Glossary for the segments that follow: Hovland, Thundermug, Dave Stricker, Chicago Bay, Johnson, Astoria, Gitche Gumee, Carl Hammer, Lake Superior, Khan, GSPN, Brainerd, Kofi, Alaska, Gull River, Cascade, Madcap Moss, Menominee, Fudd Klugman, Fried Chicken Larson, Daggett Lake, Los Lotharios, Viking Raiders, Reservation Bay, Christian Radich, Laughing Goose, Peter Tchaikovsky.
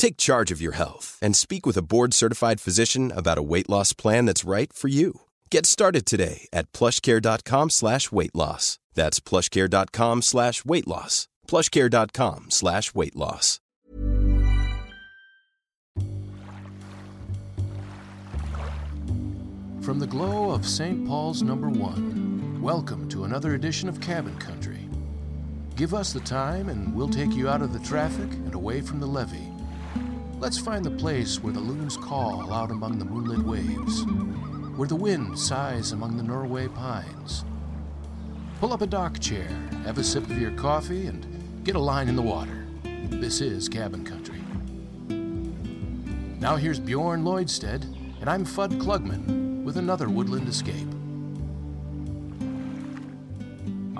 Take charge of your health and speak with a board-certified physician about a weight loss plan that's right for you. Get started today at PlushCare.com/weight loss. That's PlushCare.com/weight loss. PlushCare.com/weight loss. From the glow of St. Paul's number one, welcome to another edition of Cabin Country. Give us the time and we'll take you out of the traffic and away from the levee. Let's find the place where the loons call out among the moonlit waves, where the wind sighs among the Norway pines. Pull up a dock chair, have a sip of your coffee, and get a line in the water. This is Cabin Country. Now here's Bjorn Lloydstedt, and I'm Fudd Klugman with another woodland escape.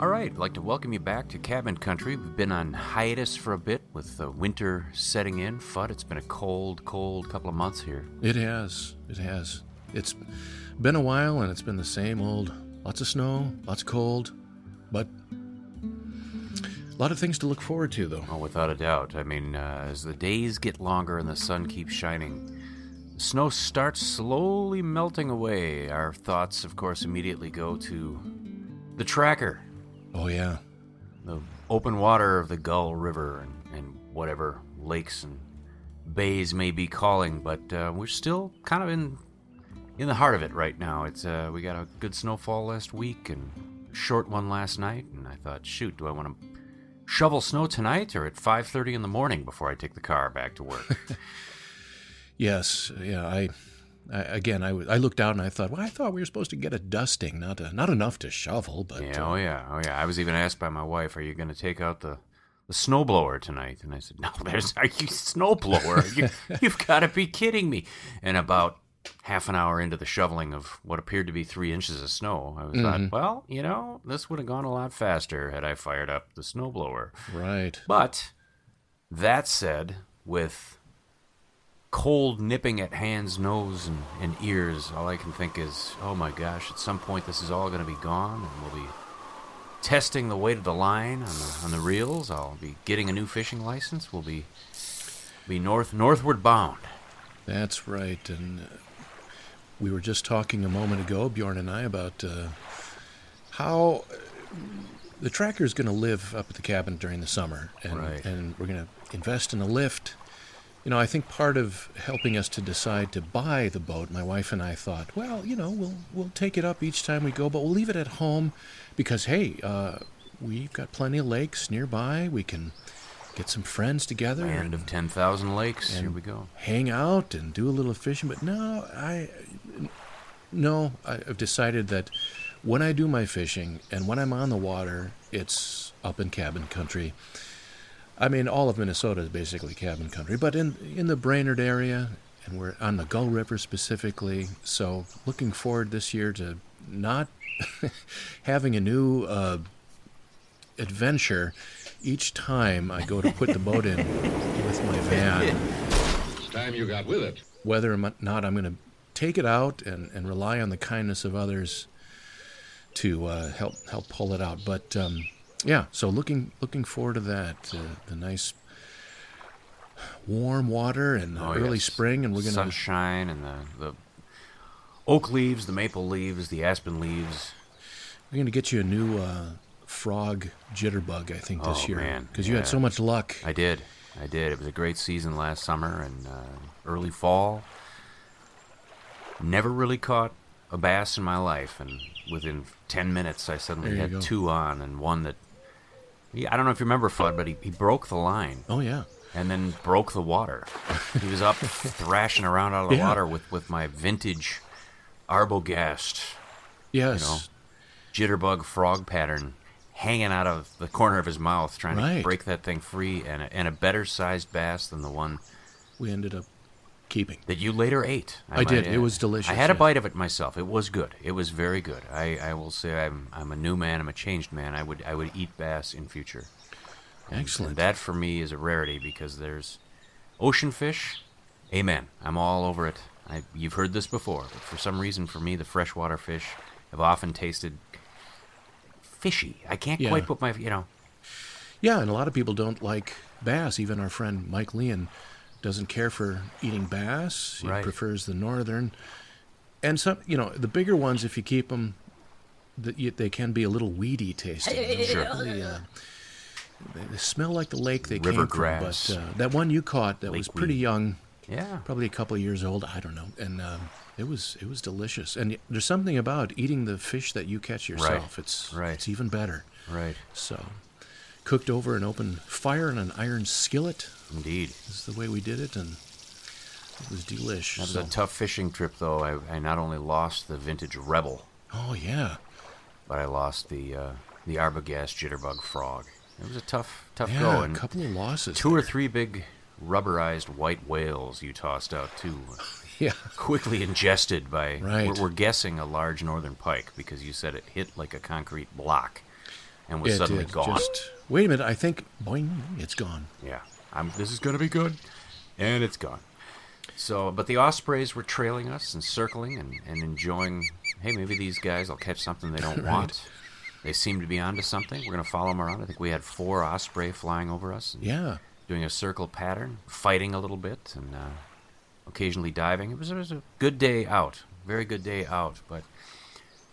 All right, I'd like to welcome you back to Cabin Country. We've been on hiatus for a bit with the winter setting in. Fudd, it's been a cold couple of months here. It has. It's been a while, and it's been the same old. Lots of snow, lots of cold, but a lot of things to look forward to, though. Oh, without a doubt. I mean, as the days get longer and the sun keeps shining, the snow starts slowly melting away. Our thoughts, of course, immediately go to the Tracker. Oh, yeah. The open water of the Gull River and whatever lakes and bays may be calling, but we're still kind of in the heart of it right now. It's we got a good snowfall last week and a short one last night, and I thought, shoot, do I want to shovel snow tonight or at 5:30 in the morning before I take the car back to work? Yes, yeah. I looked out and I thought, well, I thought we were supposed to get a dusting, not enough to shovel, but yeah, oh yeah. I was even asked by my wife, "Are you going to take out the snowblower tonight?" And I said, "No, snowblower? You've got to be kidding me!" And about half an hour into the shoveling of what appeared to be 3 inches of snow, I thought, well, you know, this would have gone a lot faster had I fired up the snowblower. Right. But that said, with cold nipping at hands, nose, and ears, all I can think is, oh my gosh, at some point this is all going to be gone, and we'll be testing the weight of the line on the reels. I'll be getting a new fishing license. We'll be northward bound. That's right, and we were just talking a moment ago, Bjorn and I, about how the Tracker's going to live up at the cabin during the summer, and we're going to invest in a lift. You know, I think part of helping us to decide to buy the boat, my wife and I thought, well, you know, we'll take it up each time we go, but we'll leave it at home because, hey, we've got plenty of lakes nearby. We can get some friends together. Land of 10,000 lakes. Here we go. Hang out and do a little fishing. But I've decided that when I do my fishing and when I'm on the water, it's up in cabin country. I mean, all of Minnesota is basically cabin country, but in the Brainerd area, and we're on the Gull River specifically. So looking forward this year to not having a new adventure each time I go to put the boat in with my van. Time you got with it. Whether or not I'm going to take it out and rely on the kindness of others to help pull it out. But yeah, so looking forward to that. The nice warm water and early spring, and we're going to sunshine and the oak leaves, the maple leaves, the aspen leaves. We're going to get you a new frog jitterbug, I think, this year, because you had so much luck. I did. It was a great season last summer and early fall. Never really caught a bass in my life, and within 10 minutes I suddenly had two on, and one that, I don't know if you remember, Fudd, but he broke the line. Oh, yeah. And then broke the water. He was up thrashing around out of the water with my vintage Arbogast, jitterbug frog pattern hanging out of the corner of his mouth, trying to break that thing free, and a better-sized bass than the one we ended up keeping. That you later ate. I did. It was delicious. I had a bite of it myself. It was good. It was very good. I will say I'm a new man. I'm a changed man. I would eat bass in future. And, excellent. And that, for me, is a rarity because there's ocean fish. Amen. I'm all over it. You've heard this before, but for some reason, for me, the freshwater fish have often tasted fishy. I can't quite put my, Yeah, and a lot of people don't like bass. Even our friend Mike Leon doesn't care for eating bass. He prefers the northern. And some, the bigger ones, if you keep them, they can be a little weedy tasting. Sure. They smell like the lake they came from. But that one you caught that was pretty young, probably a couple of years old, I don't know, and it was delicious. And there's something about eating the fish that you catch yourself. It's even better. Right. So, cooked over an open fire in an iron skillet. Indeed. Is the way we did it, and it was delish. That was a tough fishing trip, though. I not only lost the vintage Rebel. Oh, yeah. But I lost the Arbogast jitterbug frog. It was a tough go. And a couple of losses. Two or three big rubberized white whales you tossed out, too. Yeah. Quickly ingested by, we're guessing, a large northern pike, because you said it hit like a concrete block and was suddenly gone. Wait a minute, I think, boing, it's gone. Yeah. This is going to be good. And it's gone. So, but the ospreys were trailing us and circling and enjoying, hey, maybe these guys will catch something they don't want. They seem to be onto something. We're going to follow them around. I think we had 4 osprey flying over us. And doing a circle pattern, fighting a little bit, and occasionally diving. It was a good day out. Very good day out. But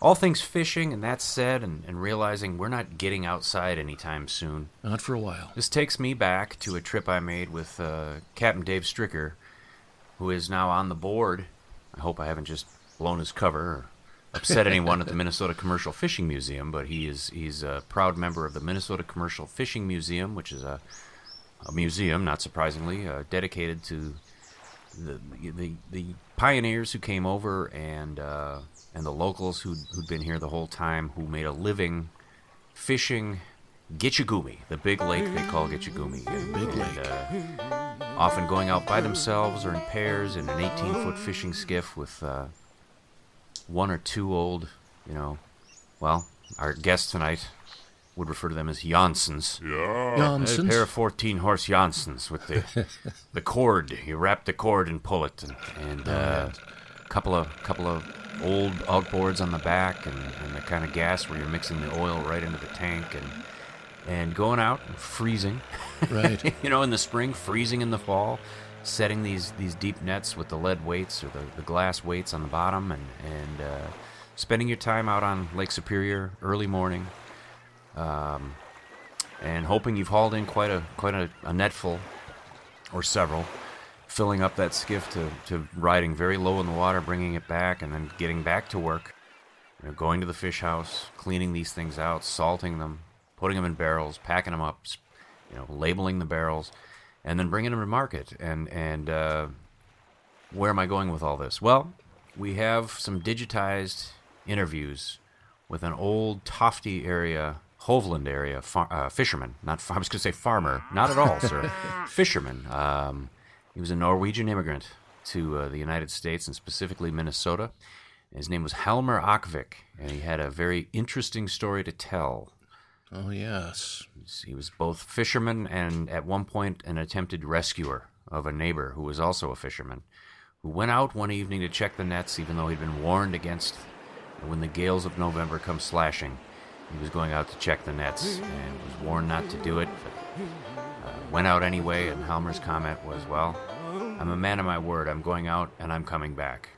all things fishing, and that said, and realizing we're not getting outside anytime soon. Not for a while. This takes me back to a trip I made with Captain Dave Stricker, who is now on the board. I hope I haven't just blown his cover or upset anyone at the Minnesota Commercial Fishing Museum, but he's a proud member of the Minnesota Commercial Fishing Museum, which is a museum, not surprisingly, dedicated to the pioneers who came over and the locals who'd been here the whole time, who made a living fishing Gitche Gumee, the big lake they call Gitche Gumee. Often going out by themselves or in pairs in an 18-foot fishing skiff with one or two old, our guest tonight would refer to them as Janssens. Yeah. Janssens. A pair of 14-horse Janssens with the the cord. You wrap the cord and pull it, and couple of old outboards on the back, and the kind of gas where you're mixing the oil right into the tank, and going out and freezing. Right. In the spring, freezing in the fall. Setting these deep nets with the lead weights or the glass weights on the bottom, and spending your time out on Lake Superior early morning, and hoping you've hauled in quite a netful or several, filling up that skiff to riding very low in the water, bringing it back, and then getting back to work, going to the fish house, cleaning these things out, salting them, putting them in barrels, packing them up, labeling the barrels. And then bringing them to market. And where am I going with all this? Well, we have some digitized interviews with an old Tofty area, Hovland area fisherman. I was going to say farmer. Not at all, sir. Fisherman. He was a Norwegian immigrant to the United States, and specifically Minnesota. His name was Helmer Aakvik, and he had a very interesting story to tell. Oh, yes. He was both fisherman and, at one point, an attempted rescuer of a neighbor who was also a fisherman, who went out one evening to check the nets, even though he'd been warned against when the gales of November come slashing. He was going out to check the nets and was warned not to do it, but went out anyway, and Helmer's comment was, well, I'm a man of my word. I'm going out, and I'm coming back.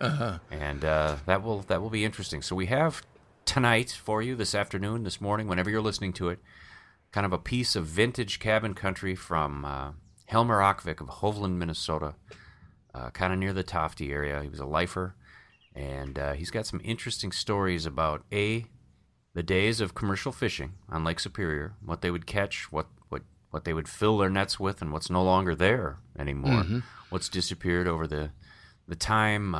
Uh-huh. And that will be interesting. So we have tonight for you, this afternoon, this morning, whenever you're listening to it, kind of a piece of vintage cabin country from Helmer Aakvik of Hovland, Minnesota, kind of near the Tofty area. He was a lifer And he's got some interesting stories about, A, the days of commercial fishing on Lake Superior, what they would catch, what they would fill their nets with, and what's no longer there anymore, what's disappeared over the time,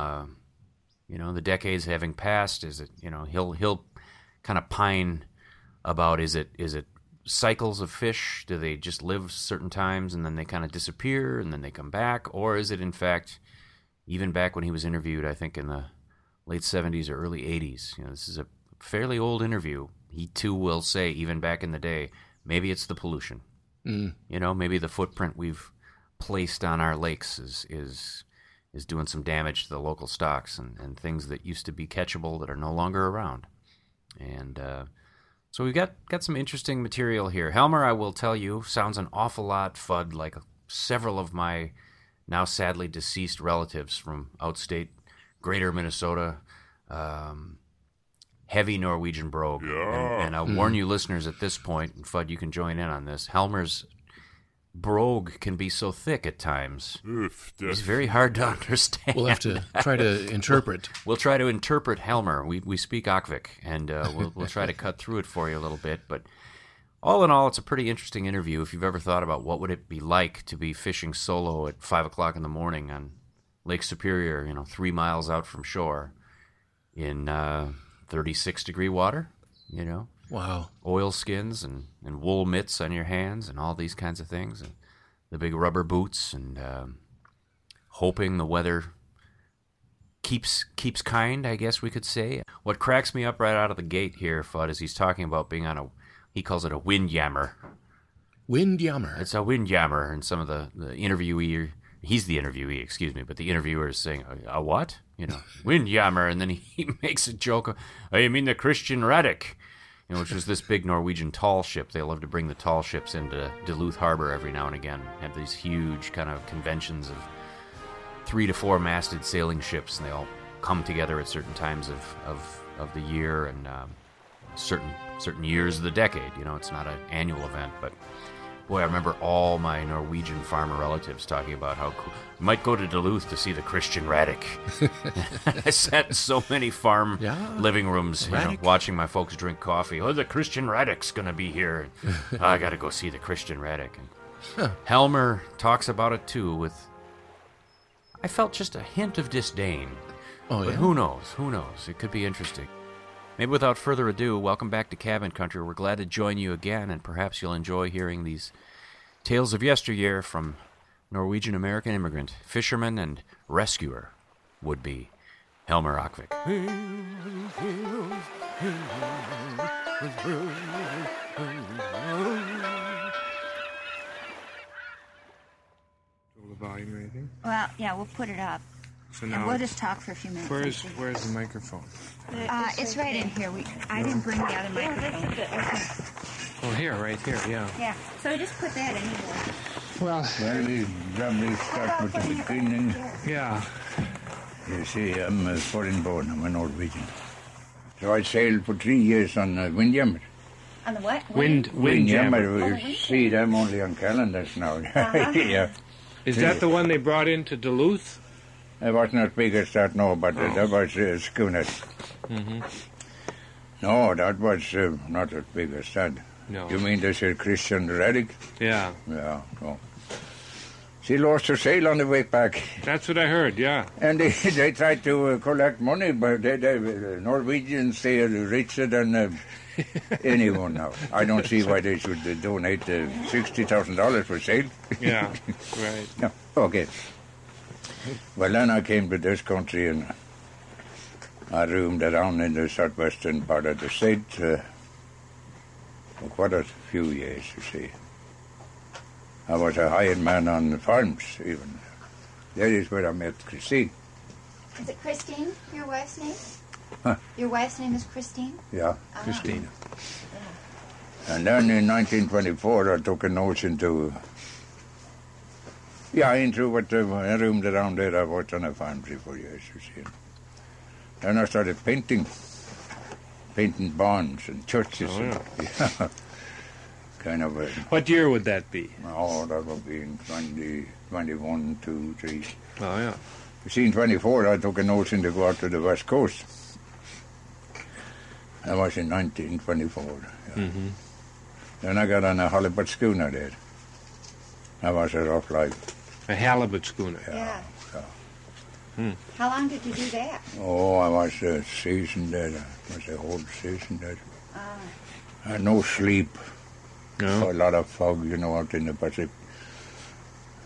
the decades having passed. Is it, he'll kind of pine about, is it cycles of fish? Do they just live certain times and then they kind of disappear and then they come back? Or is it, in fact, even back when he was interviewed, I think in the late 70s or early 80s, this is a fairly old interview, he too will say, even back in the day, maybe it's the pollution. Maybe the footprint we've placed on our lakes is doing some damage to the local stocks and things that used to be catchable that are no longer around. And so we've got some interesting material here. Helmer, I will tell you, sounds an awful lot, Fudd, like several of my now sadly deceased relatives from outstate greater Minnesota, heavy Norwegian brogue. Yeah. And I'll warn you listeners at this point, and Fudd, you can join in on this, Helmer's brogue can be so thick at times. Oof, it's very hard to understand. We'll have to try to interpret. We'll try to interpret Helmer. We speak Aakvik, and we'll try to cut through it for you a little bit. But all in all, it's a pretty interesting interview if you've ever thought about what would it be like to be fishing solo at 5 o'clock in the morning on Lake Superior, 3 miles out from shore in 36-degree water, Wow. Oil skins and wool mitts on your hands and all these kinds of things, and the big rubber boots, and hoping the weather keeps kind, I guess we could say. What cracks me up right out of the gate here, Fudd, is he's talking about being on he calls it a wind yammer. Wind yammer. It's a wind yammer, and some of the interviewee, he's the interviewee, excuse me, but the interviewer is saying, a what? Wind yammer, and then he makes a joke, oh, you mean the Christian Radich? Which was this big Norwegian tall ship. They love to bring the tall ships into Duluth Harbor every now and again. Have these huge kind of conventions of 3 to 4 masted sailing ships, and they all come together at certain times of the year and certain years of the decade. It's not an annual event, but boy, I remember all my Norwegian farmer relatives talking about how cool. You might go to Duluth to see the Christian Radich. I sat in so many farm living rooms, watching my folks drink coffee. Oh, the Christian Radich's going to be here. I got to go see the Christian Radich. Helmer talks about it, too, with, I felt, just a hint of disdain. Oh, but who knows? Who knows? It could be interesting. Maybe without further ado, welcome back to Cabin Country. We're glad to join you again, and perhaps you'll enjoy hearing these tales of yesteryear from Norwegian-American immigrant, fisherman, and rescuer would-be Helmer Aakvik. The volume or anything? Well, yeah, we'll put it up. So now we'll just talk for a few minutes. Where's the microphone? It's right in here. I didn't bring the other microphone. Okay. Well, right here, yeah. Yeah, so just put that anywhere. Well, you got me stuck with the beginning. Yeah. You see, I'm foreign born. I'm a Norwegian. So I sailed for 3 years on the Windjammer. On the what? Windjammer. You see, I'm only on calendars now. Uh-huh. Yeah. Is that the one they brought into Duluth? It was not big as that, no, but that was schooners. Mm-hmm. No, that was not as big as that. No. You mean this is Christian Radich? Yeah. Yeah, no. She lost her sail on the way back. That's what I heard, yeah. And they tried to collect money, but Norwegians, they are richer than anyone now. I don't see why they should donate $60,000 for sail. Yeah, right. No. Okay. Well, then I came to this country and I roamed around in the southwestern part of the state for quite a few years, you see. I was a hired man on the farms, even. That is where I met Christine. Is it Christine, your wife's name? Huh? Your wife's name is Christine? Yeah, uh-huh. Christine. Yeah. And then in 1924, I took a notion to... Yeah, into what I roomed around there. I worked on a farm 3-4 years, you see. Then I started painting barns and churches. Oh, yeah. Kind of a... What year would that be? Oh, that would be in 20, 21, 2, 3. Oh, yeah. 1924, I took a notion to go out to the West Coast. That was in 1924. Yeah. Mm-hmm. Then I got on a halibut schooner there. That was a rough life. A halibut schooner? Yeah. Hmm. How long did you do that? Oh, I was a season there. I was a whole season there. I had no sleep. No. So a lot of fog, you know, out in the Pacific.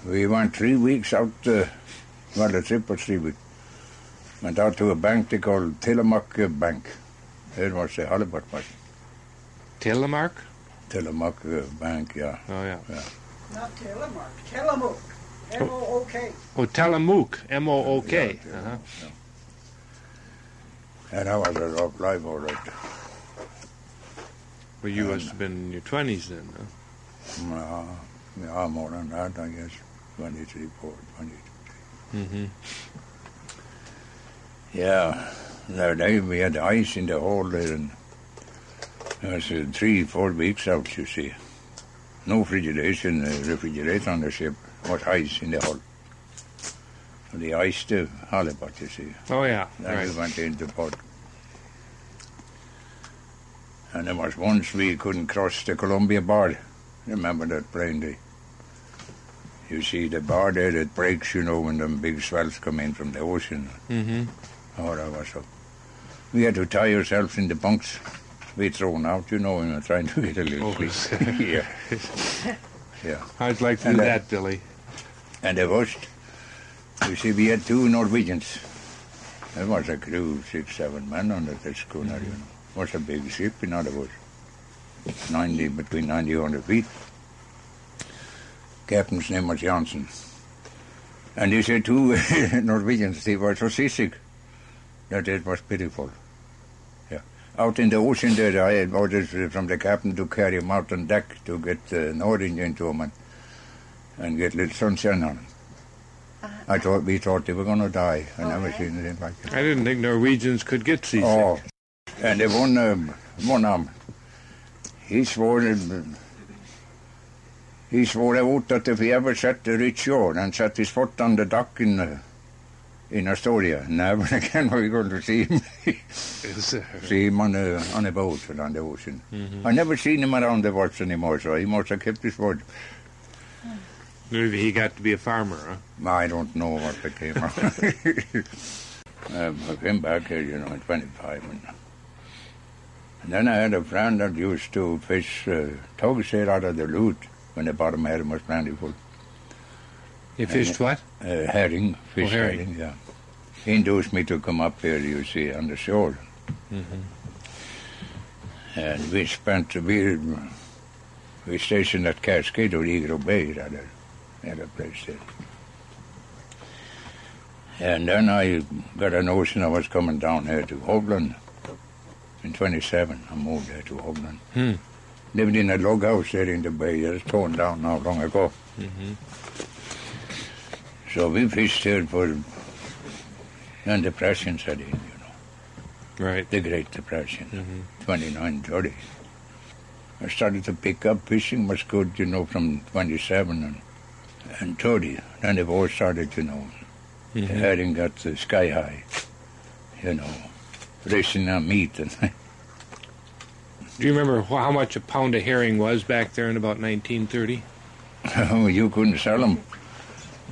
We went 3 weeks out, well, it's it was 3 weeks. Went out to a bank they called Tillamook Bank. It was the halibut bank. Tillamook? Tillamook Bank, yeah. Oh, yeah. Yeah. Not Tillamook, Tillamook. M-O-O-K. Oh, Tillamook, M-O-O-K. Yeah, uh-huh. Yeah. And I was a rough life, all right. Well, you must have been in your 20s then, huh? No, yeah, more than that, I guess. 23, 4, 23. Mm-hmm. Yeah, that day we had ice in the hole there, and it was 3-4 weeks out, you see. No refrigeration, refrigerator on the ship. What ice in the hull. The ice to halibut, you see. Oh, yeah. Then right. We went into port. And there was once we couldn't cross the Columbia bar. Remember that plainly. You see, the bar there, it breaks, you know, when them big swells come in from the ocean. Mm-hmm. Oh, that was so. We had to tie ourselves in the bunks. We thrown out, you know, and trying to get a little sleep. Yeah. Yeah. I'd like to do that, Billy. And the worst, you see, we had 2 Norwegians. There was a crew, 6-7 men on the schooner, mm-hmm. You know. It was a big ship, in other words. 90, between 90 and 100 feet. Captain's name was Janssen. And he said 2 Norwegians, they were so seasick that it was pitiful. Out in the ocean there, I had orders from the captain to carry him out on deck to get an orange into him and get little sunshine on him. We thought they were going to die. I never seen anything like that. I didn't think Norwegians could get seasick. Oh, and the one he swore out that if he ever set the rich shore and set his foot on the dock in Astoria, never again were we going to see him. See him on a boat around the ocean. Mm-hmm. I never seen him around the watch anymore, so he must have kept his word. Maybe he got to be a farmer, huh? I don't know what became of him. I came back here, you know, at 25. And then I had a friend that used to fish togs here out of the Duluth when the bottom had was plentiful. You fished what? Herring. Herring, yeah. He induced me to come up here, you see, on the shore. Mm-hmm. And we spent a week. We stationed at Cascade or Chicago Bay, rather, at a place there. And then I got a notion I was coming down here to Hovland. In 27, I moved there to Hovland. Hmm. Lived in a log house there in the bay. It's torn down now, long ago. Mm-hmm. So we fished here for the Depression set in, you know. Right. The Great Depression, mm-hmm. 29, 30. I started to pick up. Fishing was good, you know, from 27 and 30. Then the war started, you know. Mm-hmm. The herring got sky high, you know, racing on meat. Do you remember how much a pound of herring was back there in about 1930? Oh, you couldn't sell them.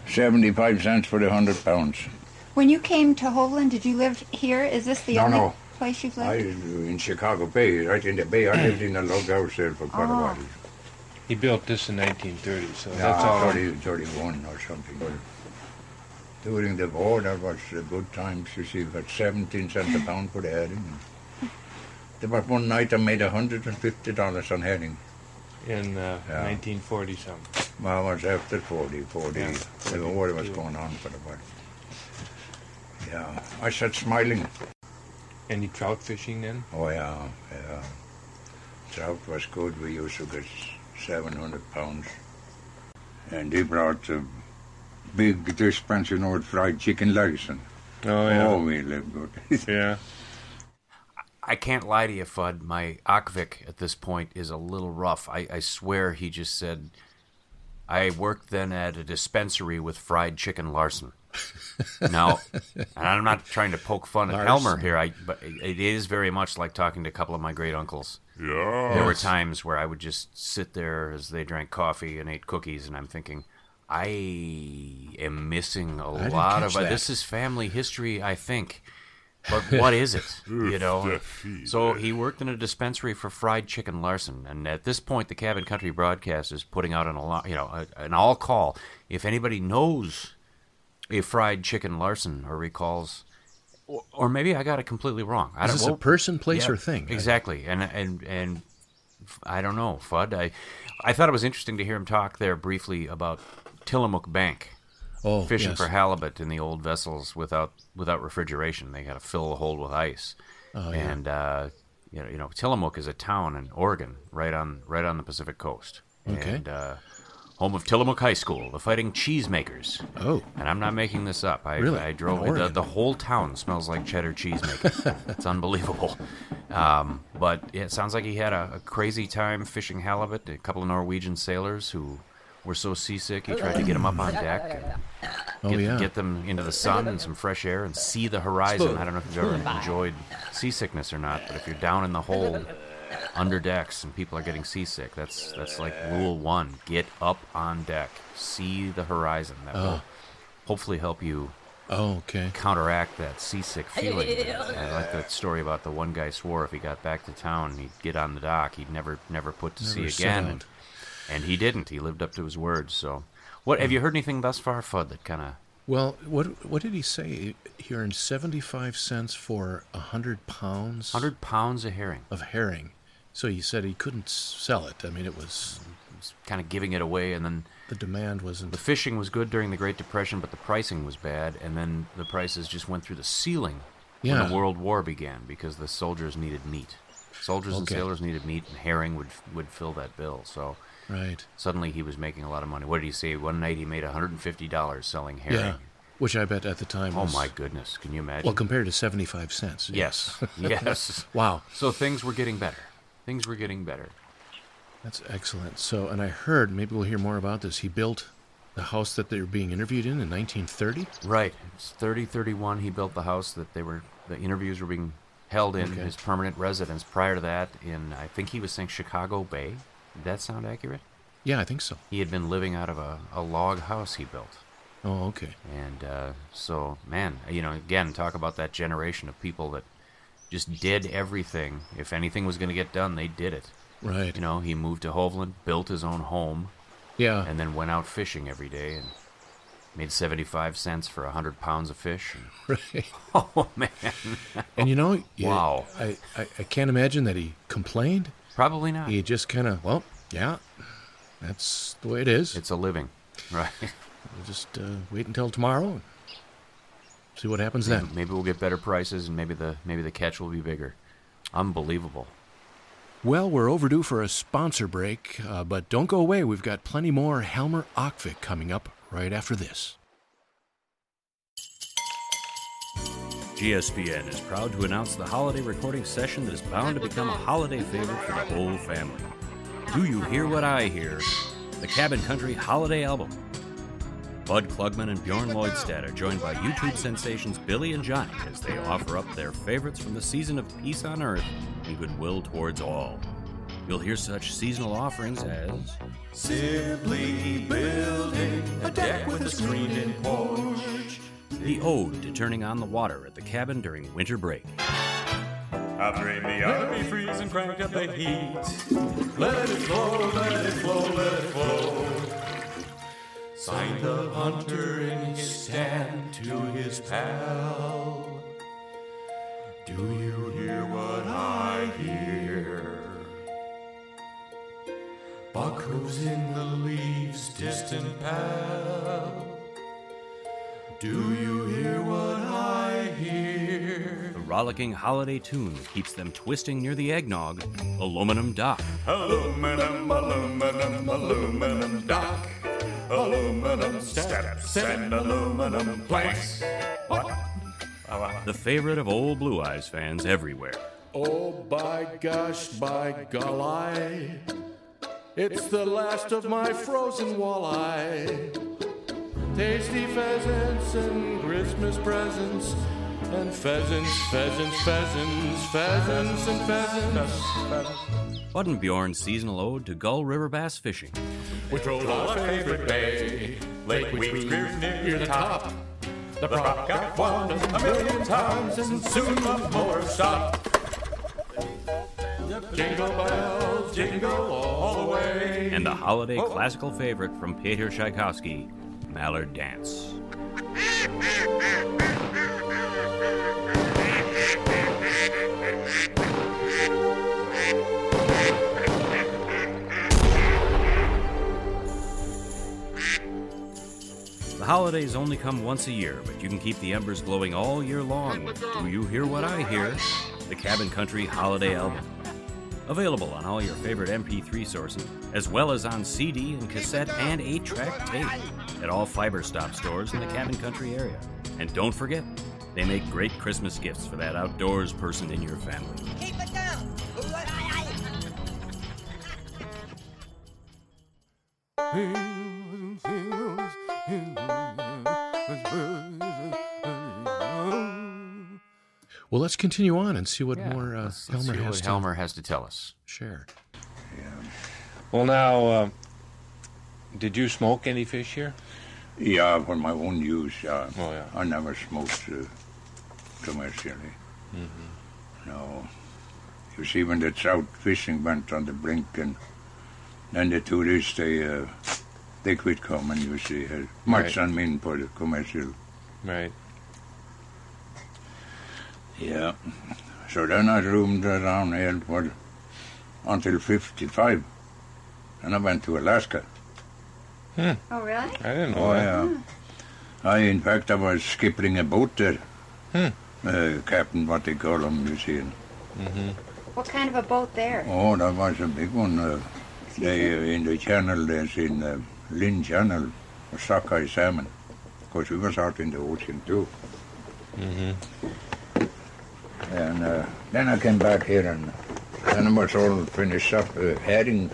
75 cents for the 100 pounds. When you came to Hovland, did you live here? Is this the only place you've lived? In Chicago Bay, right in the bay. I lived in a log house there for quite a while. He built this in 1930, so that's all. 31 or something. During the war, that was a good time. You see, about 17 cents a pound for the herring. There was one night I made $150 on herring. In 1940 something. Well, I was after 40. Yeah, 40 the war was going on for a while. Yeah, I sat smiling. Any trout fishing then? Oh, yeah. Trout was good. We used to get 700 pounds. And they brought a big dispenser, you know, with Fried Chicken Larson. Oh, yeah. Oh, we lived good. Yeah. I can't lie to you, Fudd. My Aakvik at this point is a little rough. I swear he just said... I worked then at a dispensary with Fried Chicken Larson. No, and I'm not trying to poke fun at Larson. Helmer here, but it is very much like talking to a couple of my great uncles. Yes. There were times where I would just sit there as they drank coffee and ate cookies, and I'm thinking, I am missing a lot of that. This is family history, I think. But what is it? You know? So he worked in a dispensary for Fried Chicken Larson, and at this point, the Cabin Country Broadcast is putting out an all-call. If anybody knows a Fried Chicken Larson or recalls, or maybe I got it completely wrong. I don't, is this a person, place, or thing? Exactly, and I don't know, Fudd. I thought it was interesting to hear him talk there briefly about Tillamook Bank. Oh, fishing for halibut in the old vessels without refrigeration. They got to fill the hold with ice. Oh, yeah. And Tillamook is a town in Oregon, right on the Pacific coast. Okay. And home of Tillamook High School, the Fighting Cheesemakers. Oh. And I'm not making this up. I drove in the whole town smells like cheddar cheese making. It's unbelievable. But it sounds like he had a crazy time fishing halibut. A couple of Norwegian sailors who were so seasick, he tried to get them up on deck and get them into the sun and some fresh air and see the horizon. I don't know if you've ever enjoyed seasickness or not, but if you're down in the hole under decks and people are getting seasick, that's like rule one. Get up on deck. See the horizon. That will hopefully help you counteract that seasick feeling. I like that story about the one guy swore if he got back to town, he'd get on the dock. He'd never put to sea again. And he didn't. He lived up to his words. So, what have you heard anything thus far, Fudd? That kind of What did he say? He earned 75 cents for 100 pounds. 100 pounds of herring. So he said he couldn't sell it. I mean, it was kind of giving it away, and then the demand wasn't. The fishing was good during the Great Depression, but the pricing was bad, and then the prices just went through the ceiling when the World War began because the soldiers needed meat. Soldiers and sailors needed meat, and herring would fill that bill. So. Right. Suddenly he was making a lot of money. What did he say? One night he made $150 selling herring. Yeah, which I bet at the time was... Oh, my goodness. Can you imagine? Well, compared to 75 cents. Yes. Yes. Wow. So things were getting better. That's excellent. So, and I heard, maybe we'll hear more about this, he built the house that they were being interviewed in 1930? Right. It's 1931 he built the house that the interviews were being held in, his permanent residence. Prior to that, I think he was saying Chicago Bay. Did that sound accurate? Yeah, I think so. He had been living out of a log house he built. Oh, okay. And so, man, again, talk about that generation of people that just did everything. If anything was going to get done, they did it. Right. He moved to Hovland, built his own home. Yeah. And then went out fishing every day and made 75 cents for 100 pounds of fish. Right. Oh, man. And wow. I can't imagine that he complained. Probably not. He just kind of, that's the way it is. It's a living, right? We'll just wait until tomorrow and see what happens then. Maybe we'll get better prices and maybe the catch will be bigger. Unbelievable. Well, we're overdue for a sponsor break, but don't go away. We've got plenty more Helmer Aakvik coming up right after this. GSPN is proud to announce the holiday recording session that is bound to become a holiday favorite for the whole family. Do You Hear What I Hear? The Cabin Country Holiday Album. Fudd Klugman and Bjorn Lloydstedt are joined by YouTube sensations Billy and Johnny as they offer up their favorites from the season of peace on earth and goodwill towards all. You'll hear such seasonal offerings as Simply Building a Deck with a Screened-In Porch, the ode to turning on the water at the cabin during winter break. I'll drain the army freeze and crank up the heat. Let it flow, let it flow, let it flow. Sign the hunter in his stand to his pal. Do you hear what I hear? Buck who's in the leaves, distant pal. Do you hear what I hear? The rollicking holiday tune keeps them twisting near the eggnog, aluminum dock. Aluminum, aluminum, aluminum dock. Aluminum steps and aluminum planks. What? The favorite of old Blue Eyes fans everywhere. Oh, by gosh, by golly, it's the last of my frozen walleye. tasty pheasants and Christmas presents. And pheasants, pheasants, pheasants, pheasants and pheasants. Fudd and Bjorn's seasonal ode to Gull River bass fishing. We trolled our favorite bay, lake we grew near the top. The prop got won a million times and soon the mower stopped. Jingle bells, jingle all the way. And a holiday classical favorite from Peter Tchaikovsky, Mallard Dance. The holidays only come once a year, but you can keep the embers glowing all year long with Do You Hear What I Hear? The Cabin Country Holiday Album. Available on all your favorite MP3 sources, as well as on CD and cassette and 8-track tape at all Fiber Stop stores in the Cabin Country area. And don't forget, they make great Christmas gifts for that outdoors person in your family. Keep it down! Well, let's continue on and see what more Helmer has to tell us. Sure. Yeah. Well, now, did you smoke any fish here? Yeah, for my own use. I never smoked commercially. Mm-hmm. No. You see, when the trout fishing went on the brink, and then the tourists, they quit coming, you see. Much right. I mean for the commercial. Right. Yeah. So then I roomed around here until 55, and I went to Alaska. Hmm. Oh, really? I didn't know that. Yeah. In fact, I was skipping a boat there. Hmm. Captain, what they call him, you see. Mm-hmm. What kind of a boat there? Oh, that was a big one. In the channel, there's in the Lynn Channel, sockeye salmon. Of course, we was out in the ocean, too. Mm-hmm. And then I came back here, and then I was all finished up. Herring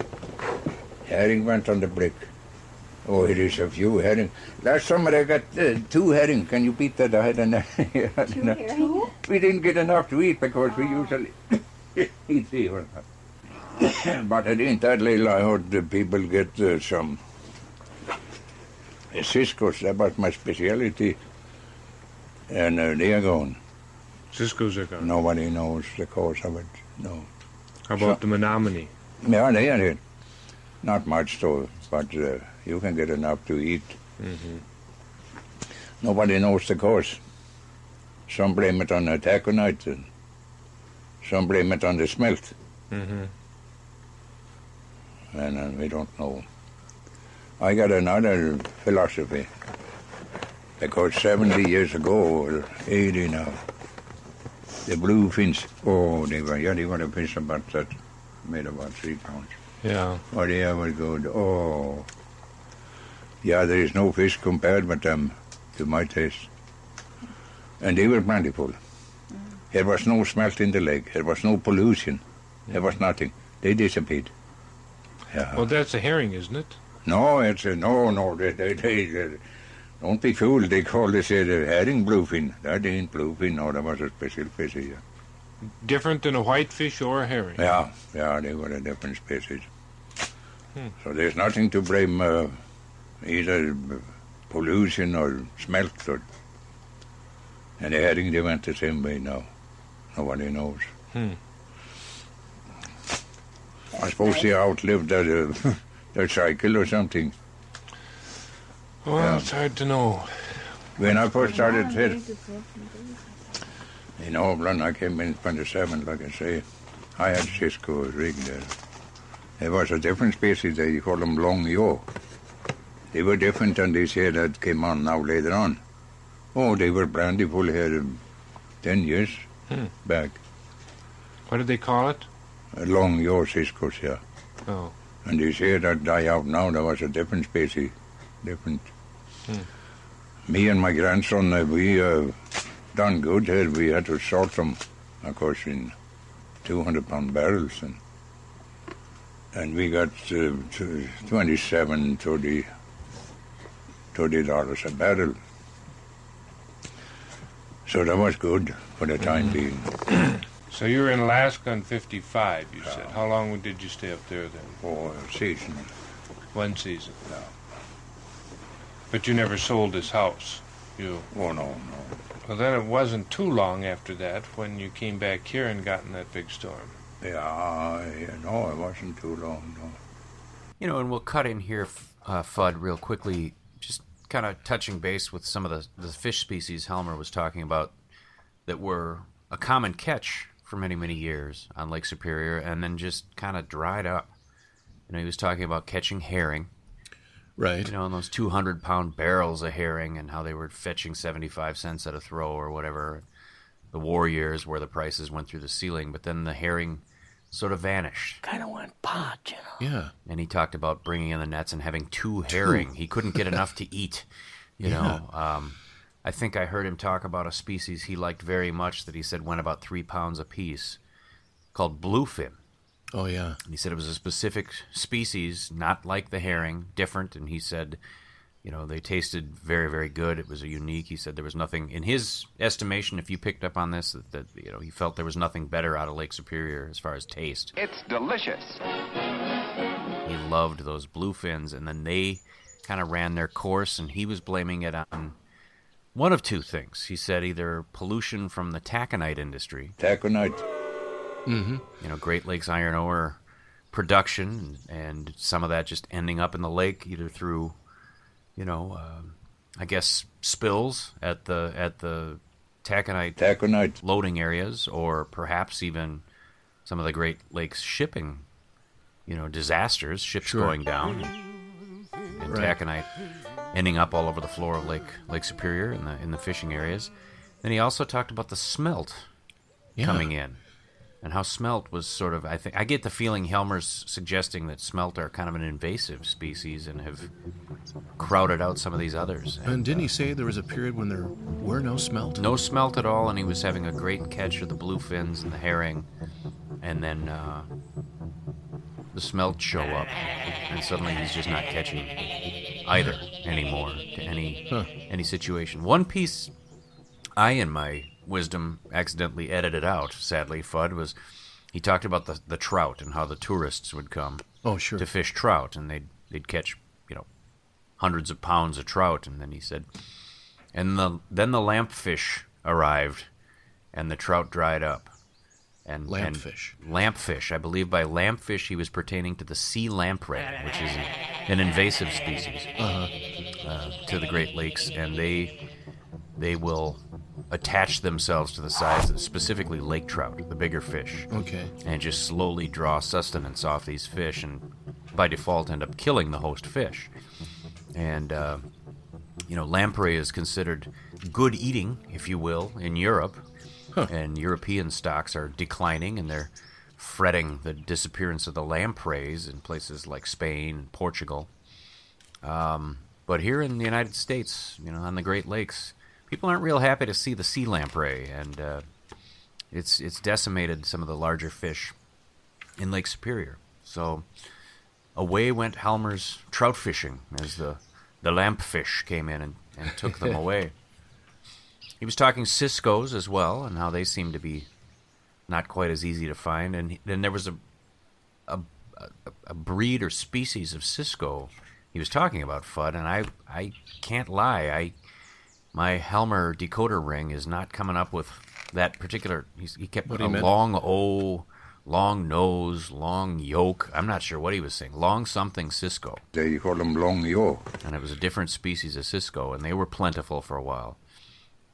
went on the brick. Oh, it is a few herring. Last summer I got 2 herring. Can you beat that? I had enough. 2 herring? We didn't get enough to eat because we usually eat here. But I didn't. That little I heard the people get some Cisco's. That was my specialty. And they are gone. Cisco's are gone? Nobody knows the cause of it. No. How about the Menominee? Yeah, they are here. Not much, though, but... you can get enough to eat. Mm-hmm. Nobody knows the cause. Some blame it on the taconite, and some blame it on the smelt. Mm-hmm. And we don't know. I got another philosophy. Because 70 years ago, or 80 now, the bluefins, they were a fish about that, made about 3 pounds. Yeah. Oh, they were good. Oh. Yeah, there is no fish compared with them, to my taste. And they were plentiful. There was no smelt in the lake. There was no pollution. There was nothing. They disappeared. Yeah. Well, that's a herring, isn't it? No, it's a... No. They don't be fooled. They call this a herring bluefin. That ain't bluefin. No, that was a special fish here. Different than a whitefish or a herring? Yeah, they were a different species. Hmm. So there's nothing to blame... either pollution or smelt. And the herring, they went the same way now. Nobody knows. Hmm. I suppose they outlived that cycle or something. Well, it's hard to know. When I first started here, in Hovland, I came in 27, like I say. I had Cisco rig there. There was a different species there. You call them long yaw. They were different than this here that came on now later on. Oh, they were plentiful here 10 years back. What did they call it? Long yaw Ciscos, yeah. Oh. And these here that die out now, there was a different species. Different. Hmm. Me and my grandson, we done good here. We had to sort them, of course, in 200-pound barrels. And we got 27, 30... $30 a barrel. So that was good for the time being. So you were in Alaska in 55, you said. How long did you stay up there then? For a season. One season. Yeah. But you never sold this house, you? Oh, no. Well, then it wasn't too long after that when you came back here and got in that big storm. Yeah, no, it wasn't too long, no. You know, and we'll cut in here, Fudd, real quickly, just kind of touching base with some of the fish species Helmer was talking about that were a common catch for many, many years on Lake Superior and then just kind of dried up. You know, he was talking about catching herring. Right. You know, in those 200-pound barrels of herring and how they were fetching 75 cents at a throw or whatever. The war years where the prices went through the ceiling, but then the herring sort of vanished. Kind of went pot, you know. Yeah. And he talked about bringing in the nets and having two herring. He couldn't get enough to eat, you know. I think I heard him talk about a species he liked very much that he said went about 3 pounds apiece called bluefin. Oh, yeah. And he said it was a specific species, not like the herring, different. And he said, you know, they tasted very, very good. It was a unique. He said there was nothing, in his estimation, if you picked up on this, that you know, he felt there was nothing better out of Lake Superior as far as taste. It's delicious. He loved those bluefins, and then they kind of ran their course, and he was blaming it on one of two things. He said either pollution from the taconite industry. Taconite. Mm-hmm. You know, Great Lakes iron ore production, and some of that just ending up in the lake, either through, you know, I guess spills at the taconite loading areas, or perhaps even some of the Great Lakes shipping, you know, disasters, ships going down and taconite ending up all over the floor of Lake Superior in the fishing areas. Then he also talked about the smelt coming in. And how smelt was sort of, I think, I get the feeling Helmer's suggesting that smelt are kind of an invasive species and have crowded out some of these others. And didn't he say there was a period when there were no smelt? No smelt at all, and he was having a great catch of the bluefins and the herring, and then the smelt show up, and suddenly he's just not catching either anymore to any situation. One piece I, in my wisdom, accidentally edited out, sadly, Fudd, was he talked about the trout and how the tourists would come to fish trout, and they'd catch, you know, hundreds of pounds of trout. And then he said, and then the lampfish arrived and the trout dried up. And lampfish, I believe by lampfish he was pertaining to the sea lamprey, which is an invasive species to the Great Lakes, and they will attach themselves to the sides of specifically lake trout, the bigger fish, and just slowly draw sustenance off these fish, and by default end up killing the host fish. And you know, lamprey is considered good eating, if you will, in Europe, and European stocks are declining, and they're fretting the disappearance of the lampreys in places like Spain and Portugal. But here in the United States, you know, on the Great Lakes, people aren't real happy to see the sea lamprey, and it's decimated some of the larger fish in Lake Superior. So away went Helmer's trout fishing as the lampfish came in and took them away. He was talking Cisco's as well, and how they seem to be not quite as easy to find. And then there was a breed or species of Cisco he was talking about, Fudd, and I can't lie, my Helmer decoder ring is not coming up with that particular. He kept a long O, long nose, long yoke. I'm not sure what he was saying. Long something Cisco. They call them long yoke. And it was a different species of Cisco, and they were plentiful for a while.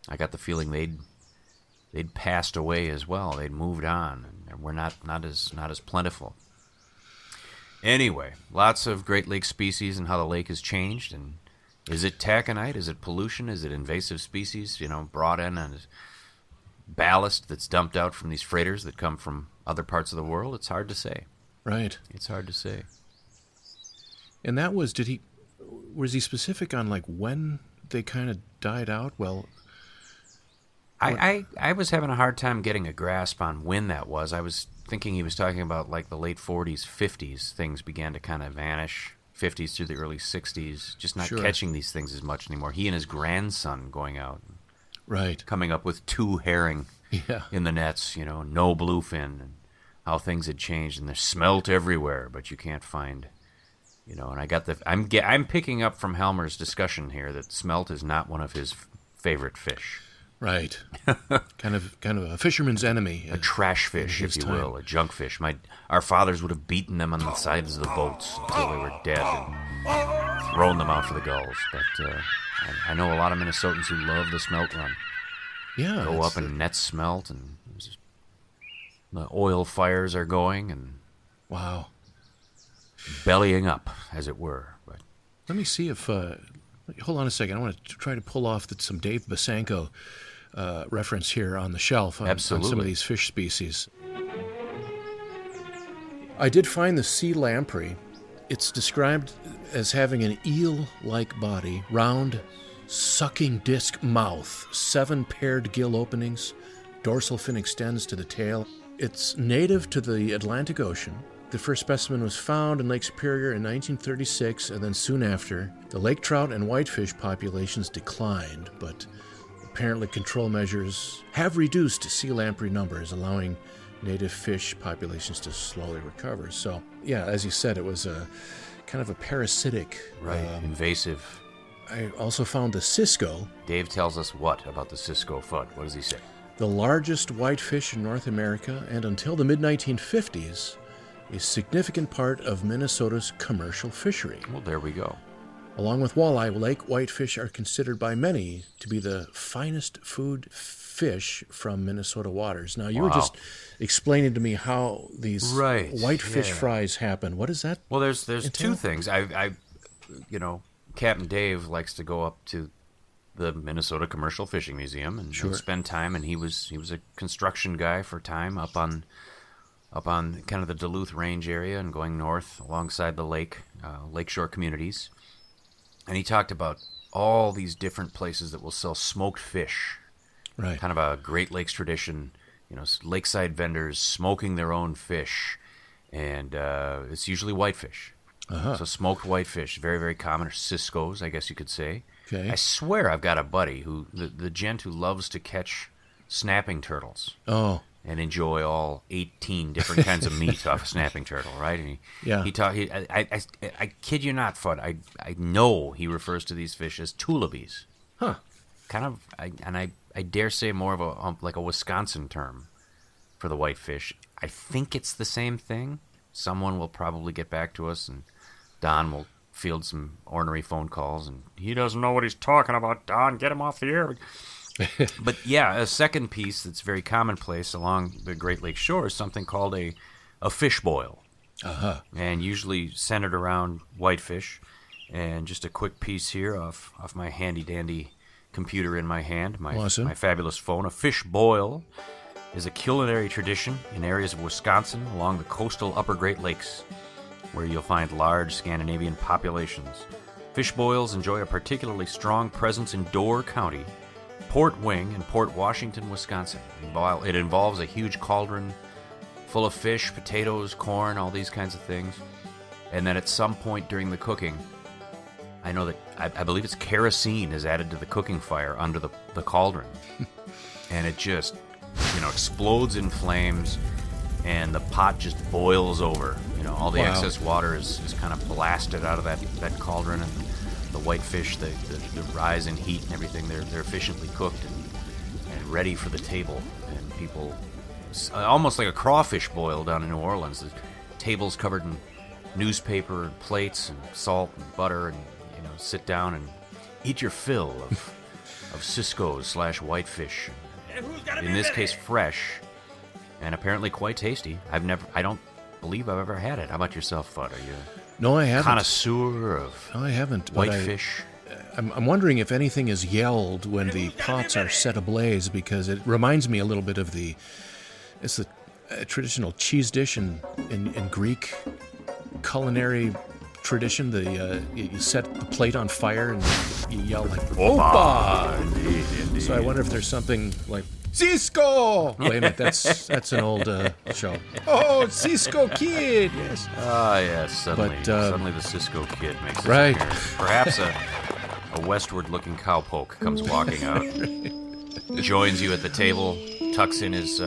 I got the feeling they'd passed away as well. They'd moved on, and were not as plentiful. Anyway, lots of Great Lake species and how the lake has changed. And is it taconite? Is it pollution? Is it invasive species? You know, brought in and ballast that's dumped out from these freighters that come from other parts of the world. It's hard to say. Right. It's hard to say. And that was, was he specific on like when they kind of died out? Well, I was having a hard time getting a grasp on when that was. I was thinking he was talking about like the late 40s, 50s, things began to kind of vanish. 50s through the early 60s, just not catching these things as much anymore. He and his grandson going out. Right. Coming up with two herring in the nets, you know, no bluefin, and how things had changed, and they're smelt everywhere, but you can't find, you know, and I got the, I'm picking up from Helmer's discussion here that smelt is not one of his favorite fish. Right. kind of a fisherman's enemy. A trash fish, if you will, a junk fish. Our fathers would have beaten them on the sides of the boats until they were dead and thrown them out for the gulls. But I know a lot of Minnesotans who love the smelt run. Yeah. Go up and net smelt, and the oil fires are going, and wow, bellying up, as it were. But let me see if... hold on a second. I want to try to pull off some Dave Basanko reference here on the shelf on some of these fish species. I did find the sea lamprey. It's described as having an eel-like body, round, sucking disc mouth, 7 paired gill openings, dorsal fin extends to the tail. It's native to the Atlantic Ocean. The first specimen was found in Lake Superior in 1936, and then soon after, the lake trout and whitefish populations declined, but apparently control measures have reduced sea lamprey numbers, allowing native fish populations to slowly recover. So, yeah, as you said, it was a kind of a parasitic... Right, invasive. I also found the Cisco. Dave tells us what about the Cisco, Fudd? What does he say? The largest whitefish in North America, and until the mid-1950s, a significant part of Minnesota's commercial fishery. Well, there we go. Along with walleye, lake whitefish are considered by many to be the finest food fish from Minnesota waters. Now, you were just explaining to me how these whitefish fries happen. What is that? Well, there's entail? Two things. I, you know, Captain Dave likes to go up to the Minnesota Commercial Fishing Museum and spend time, and he was a construction guy for time up on kind of the Duluth Range area and going north alongside the lake, lakeshore communities. And he talked about all these different places that will sell smoked fish. Right. Kind of a Great Lakes tradition, you know, lakeside vendors smoking their own fish. And it's usually whitefish. Uh-huh. So smoked whitefish, very, very common, or Ciscos, I guess you could say. Okay. I swear I've got a buddy who, the gent who loves to catch snapping turtles. Oh, and enjoy all 18 different kinds of meat off a snapping turtle, right? And I kid you not, Fudd, I know he refers to these fish as tullabies. Huh. Kind of, I dare say more of a Wisconsin term for the whitefish. I think it's the same thing. Someone will probably get back to us, and Don will field some ornery phone calls, and he doesn't know what he's talking about, Don, get him off the air. But yeah, a second piece that's very commonplace along the Great Lakes shore is something called a fish boil. Uh-huh. And usually centered around whitefish. And just a quick piece here off my handy-dandy computer in my hand, my fabulous phone. A fish boil is a culinary tradition in areas of Wisconsin along the coastal upper Great Lakes, where you'll find large Scandinavian populations. Fish boils enjoy a particularly strong presence in Door County, Port Wing, and Port Washington, Wisconsin. It involves a huge cauldron full of fish, potatoes, corn, all these kinds of things. And then at some point during the cooking, I know that, I believe it's kerosene is added to the cooking fire under the cauldron. And it just, you know, explodes in flames, and the pot just boils over. You know, all the excess water is kind of blasted out of that cauldron, and the whitefish, the rise in heat and everything, they're efficiently cooked and ready for the table. And people, almost like a crawfish boil down in New Orleans, the tables covered in newspaper and plates and salt and butter, and, you know, sit down and eat your fill of Cisco/whitefish. In this case, fresh, and apparently quite tasty. I don't believe I've ever had it. How about yourself, Fudd? Are you... No, I haven't. Connoisseur of whitefish. I'm wondering if anything is yelled when the pots are set ablaze, because it reminds me a little bit of the traditional cheese dish in Greek culinary tradition. You set the plate on fire and you yell like, "Opa!" So I wonder if there's something like Cisco! Wait a minute, that's an old show. Oh, Cisco Kid, yes. Ah, yes, suddenly the Cisco Kid makes its appearance. Perhaps a westward-looking cowpoke comes walking out, joins you at the table, tucks in his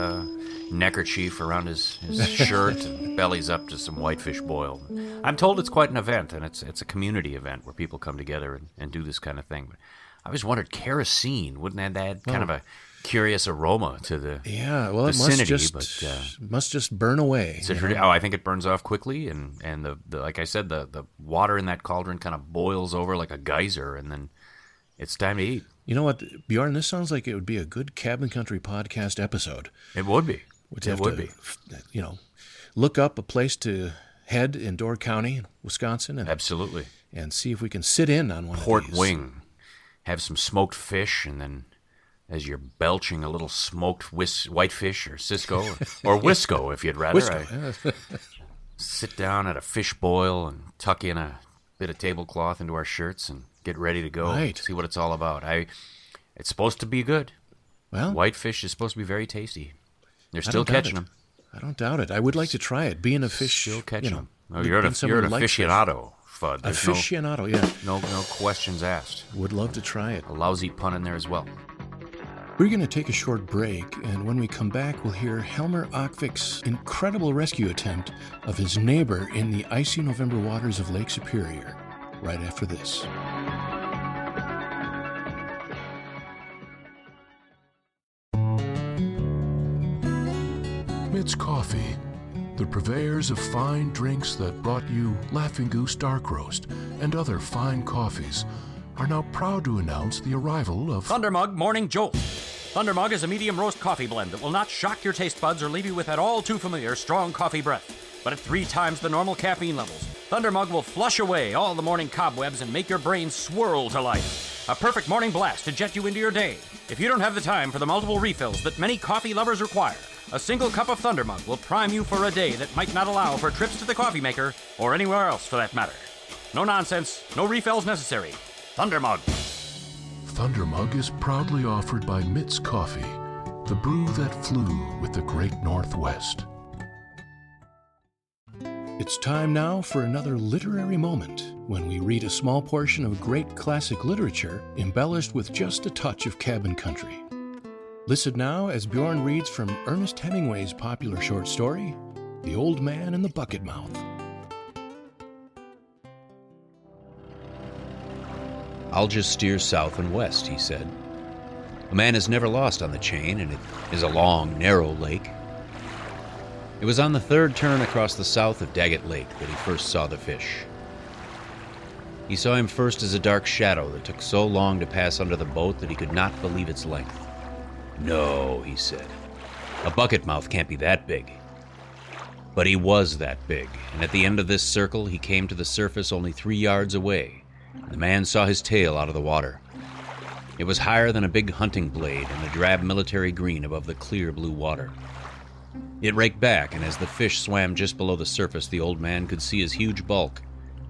neckerchief around his shirt, and bellies up to some whitefish boil. I'm told it's quite an event, and it's a community event where people come together and do this kind of thing. But I always wondered, kerosene, wouldn't that add kind of a curious aroma to the vicinity, it must just burn away. I think it burns off quickly, and the like I said, the water in that cauldron kind of boils over like a geyser, and then it's time to eat. You know what, Bjorn, this sounds like it would be a good Cabin Country podcast episode. It would be. We'd have to you know, look up a place to head in Door County, Wisconsin, and absolutely, and see if we can sit in on one Port of these. Wing, have some smoked fish, and then, as you're belching a little smoked whitefish or Cisco or Wisco, if you'd rather, sit down at a fish boil and tuck in a bit of tablecloth into our shirts and get ready to go. Right. See what it's all about. It's supposed to be good. Well, whitefish is supposed to be very tasty. They're still catching them. I don't doubt it. I would like to try it. Being a fish, still catching them. No, you're an aficionado. Fudd. Aficionado, yeah. No questions asked. Would love to try it. A lousy pun in there as well. We're going to take a short break, and when we come back, we'll hear Helmer Aakvik's incredible rescue attempt of his neighbor in the icy November waters of Lake Superior, right after this. Mitt's Coffee, the purveyors of fine drinks that brought you Laughing Goose Dark Roast and other fine coffees, are now proud to announce the arrival of Thundermug Morning Jolt. Thundermug is a medium roast coffee blend that will not shock your taste buds or leave you with that all too familiar strong coffee breath. But at 3 times the normal caffeine levels, Thundermug will flush away all the morning cobwebs and make your brain swirl to life. A perfect morning blast to jet you into your day. If you don't have the time for the multiple refills that many coffee lovers require, a single cup of Thundermug will prime you for a day that might not allow for trips to the coffee maker or anywhere else for that matter. No nonsense, no refills necessary. Thundermug. Thundermug is proudly offered by Mitt's Coffee, the brew that flew with the Great Northwest. It's time now for another literary moment, when we read a small portion of great classic literature embellished with just a touch of cabin country. Listen now as Bjorn reads from Ernest Hemingway's popular short story, The Old Man and the Bucket Mouth. "I'll just steer south and west," he said. "A man is never lost on the chain, and it is a long, narrow lake." It was on the third turn across the south of Daggett Lake that he first saw the fish. He saw him first as a dark shadow that took so long to pass under the boat that he could not believe its length. "No," he said, "a bucket mouth can't be that big." But he was that big, and at the end of this circle he came to the surface only 3 yards away. The man saw his tail out of the water. It was higher than a big hunting blade and a drab military green above the clear blue water. It raked back, and as the fish swam just below the surface, the old man could see his huge bulk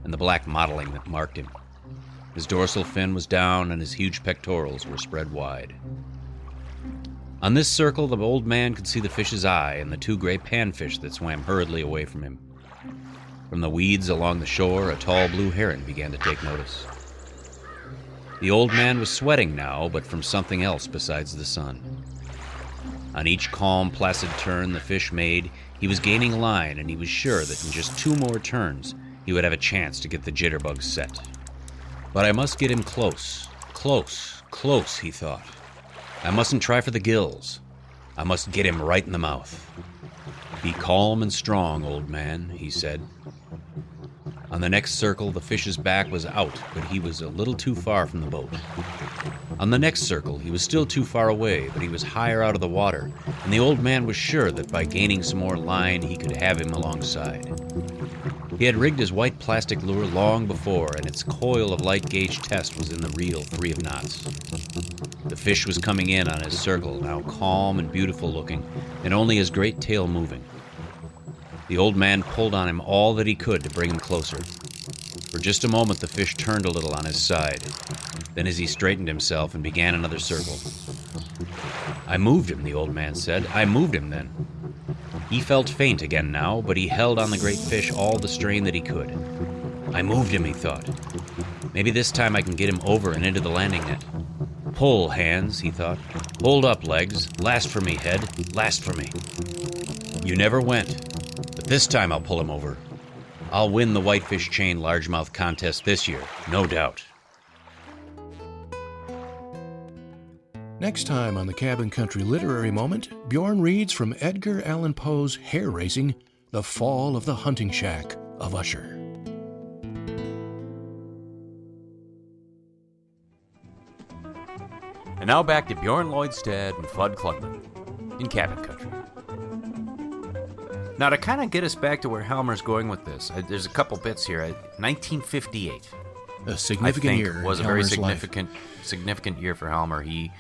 and the black mottling that marked him. His dorsal fin was down, and his huge pectorals were spread wide. On this circle, the old man could see the fish's eye and the 2 gray panfish that swam hurriedly away from him. From the weeds along the shore, a tall blue heron began to take notice. The old man was sweating now, but from something else besides the sun. On each calm, placid turn the fish made, he was gaining line, and he was sure that in just 2 more turns he would have a chance to get the jitterbug set. "But I must get him close, close, close," he thought. "I mustn't try for the gills. I must get him right in the mouth. Be calm and strong, old man," he said. On the next circle, the fish's back was out, but he was a little too far from the boat. On the next circle, he was still too far away, but he was higher out of the water, and the old man was sure that by gaining some more line, he could have him alongside. He had rigged his white plastic lure long before, and its coil of light gauge test was in the reel 3 of knots. The fish was coming in on his circle, now calm and beautiful looking, and only his great tail moving. The old man pulled on him all that he could to bring him closer. For just a moment the fish turned a little on his side. Then as he straightened himself and began another circle. I moved him, the old man said. I moved him then. He felt faint again now, but he held on the great fish all the strain that he could. I moved him, he thought. Maybe this time I can get him over and into the landing net. Pull, hands, he thought. Hold up, legs. Last for me, head. Last for me. You never went. But this time I'll pull him over. I'll win the whitefish chain largemouth contest this year, no doubt. Next time on the Cabin Country Literary Moment, Bjorn reads from Edgar Allan Poe's hair-raising The Fall of the Hunting Shack of Usher. And now back to Bjorn Lloydstedt and Fudd Klugman in Cabin Country. Now, to kind of get us back to where Helmer's going with this, there's a couple bits here. 1958, a significant year, was a very significant year for Helmer. He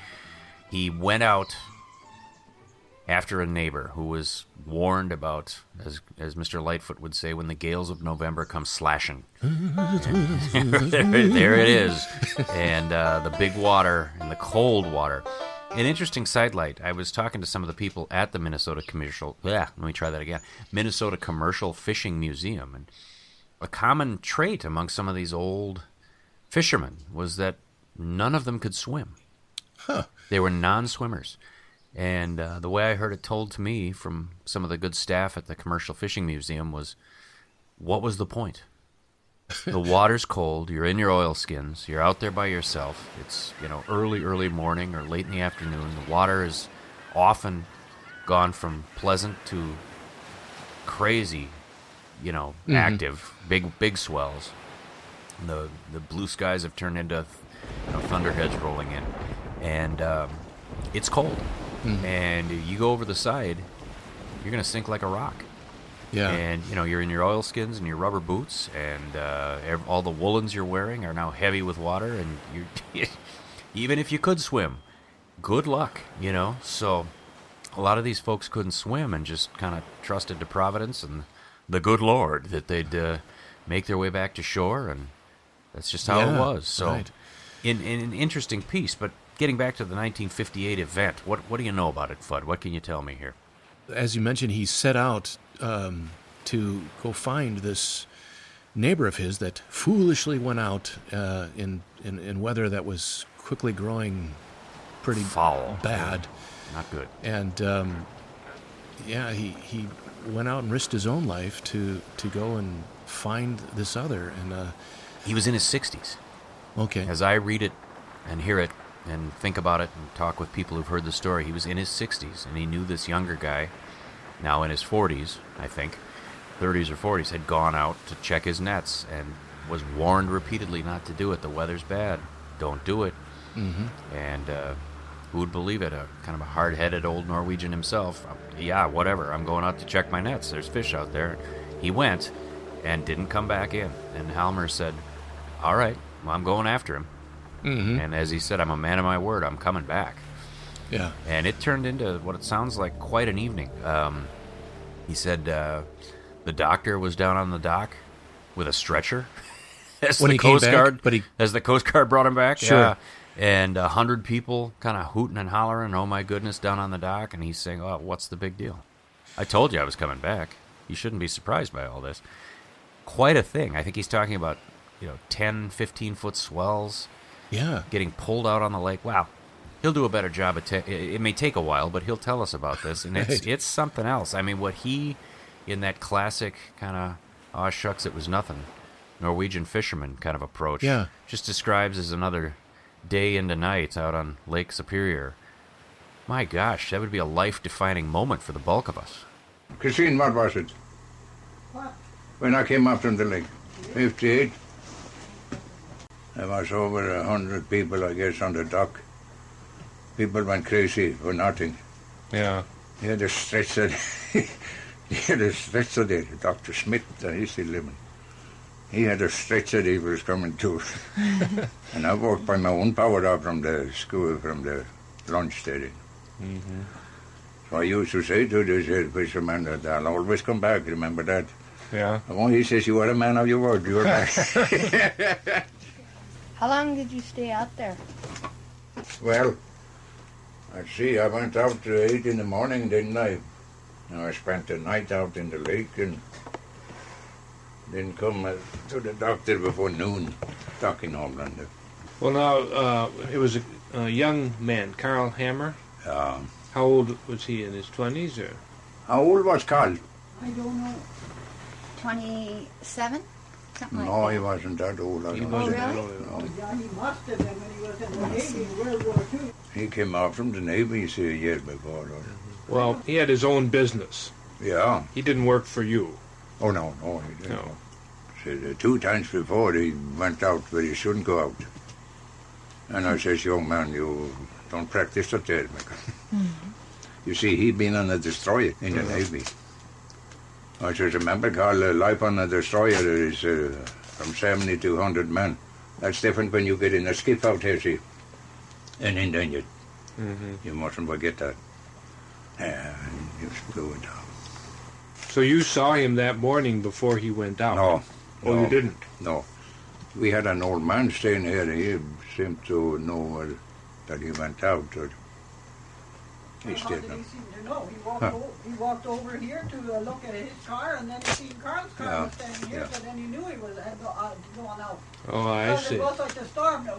went out after a neighbor who was warned about, as Mr. Lightfoot would say, when the gales of November come slashing. there it is, and the big water and the cold water. An interesting sidelight. I was talking to some of the people at the Minnesota Commercial Fishing Museum, and a common trait among some of these old fishermen was that none of them could swim. Huh. They were non-swimmers. And the way I heard it told to me from some of the good staff at the Commercial Fishing Museum was, what was the point? The water's cold, you're in your oilskins, you're out there by yourself, it's, early morning or late in the afternoon, the water is often gone from pleasant to crazy, active, big swells. The blue skies have turned into thunderheads rolling in, and it's cold. Mm-hmm. And you go over the side, you're going to sink like a rock. Yeah. And, you're in your oilskins and your rubber boots, and all the woolens you're wearing are now heavy with water, and even if you could swim, good luck, So a lot of these folks couldn't swim and just kind of trusted to Providence and the good Lord that they'd make their way back to shore, and that's just how it was. So right. in an interesting piece, but getting back to the 1958 event, what do you know about it, Fudd? What can you tell me here? As you mentioned, he set out to go find this neighbor of his that foolishly went out in weather that was quickly growing pretty foul, bad, not good. And he went out and risked his own life to go and find this other. And he was in his 60s. Okay. As I read it and hear it and think about it and talk with people who've heard the story, he was in his 60s, and he knew this younger guy, now in his 40s, I think, 30s or 40s, had gone out to check his nets and was warned repeatedly not to do it. The weather's bad. Don't do it. Mm-hmm. And who would believe it? A kind of a hard-headed old Norwegian himself. Yeah, whatever. I'm going out to check my nets. There's fish out there. He went and didn't come back in. And Helmer said, all right, well, I'm going after him. Mm-hmm. And as he said, I'm a man of my word. I'm coming back. Yeah. And it turned into what it sounds like quite an evening. He said the doctor was down on the dock with a stretcher as the Coast Guard brought him back. Sure. Yeah. And 100 people kind of hooting and hollering, oh my goodness, down on the dock. And he's saying, oh, what's the big deal? I told you I was coming back. You shouldn't be surprised by all this. Quite a thing. I think he's talking about 10, 15-foot swells. Yeah. Getting pulled out on the lake. Wow. He'll do a better job. It may take a while, but he'll tell us about this, and it's something else. I mean, what he, in that classic kind of, aw shucks, it was nothing, Norwegian fisherman kind of approach, just describes as another day into night out on Lake Superior. My gosh, that would be a life-defining moment for the bulk of us. Christian Radich. What? When I came up from the lake, 58, there was over 100 people, I guess, on the dock. People went crazy for nothing. Yeah. He had a stretcher. There, Dr. Smith, and he's still living. He had a stretcher he was coming to. And I walked by my own power up from the school, from the lunch there. Mm-hmm. So I used to say to this fisherman that I'll always come back, remember that? Yeah. And when he says, you are a man of your word, you are back. How long did you stay out there? Well, Let's see, I went out to 8 in the morning, didn't I? And I spent the night out in the lake and didn't come to the doctor before noon, stuck in Hovland. Well, now, it was a young man, Carl Hammer. How old was he, in his 20s? Or? How old was Carl? I don't know. 27? Something like that. No, he wasn't that old. He wasn't that old. Yeah, he must have been when he was in the Navy in World War II. He came out from the Navy 3 years before. Well, he had his own business. Yeah. He didn't work for you. Oh, no, no, he didn't. No. So, 2 times before, he went out where he shouldn't go out. And I says, young man, you don't practice the tale. Mm-hmm. You see, he'd been on a destroyer in the Navy. I says, remember, Carl, life on a destroyer is from 70 to 100 men. That's different when you get in a skiff out here, see, and endangered. Mm-hmm. You mustn't forget that. And he was going down. So you saw him that morning before he went out? No. You didn't? No. We had an old man staying here. He seemed to know that he went out. He stayed. How did he seem to know? He walked over here to look at his car, and then he seen Carl's car was standing here, so then he knew he was going out. Oh, I see. Because it was like a storm.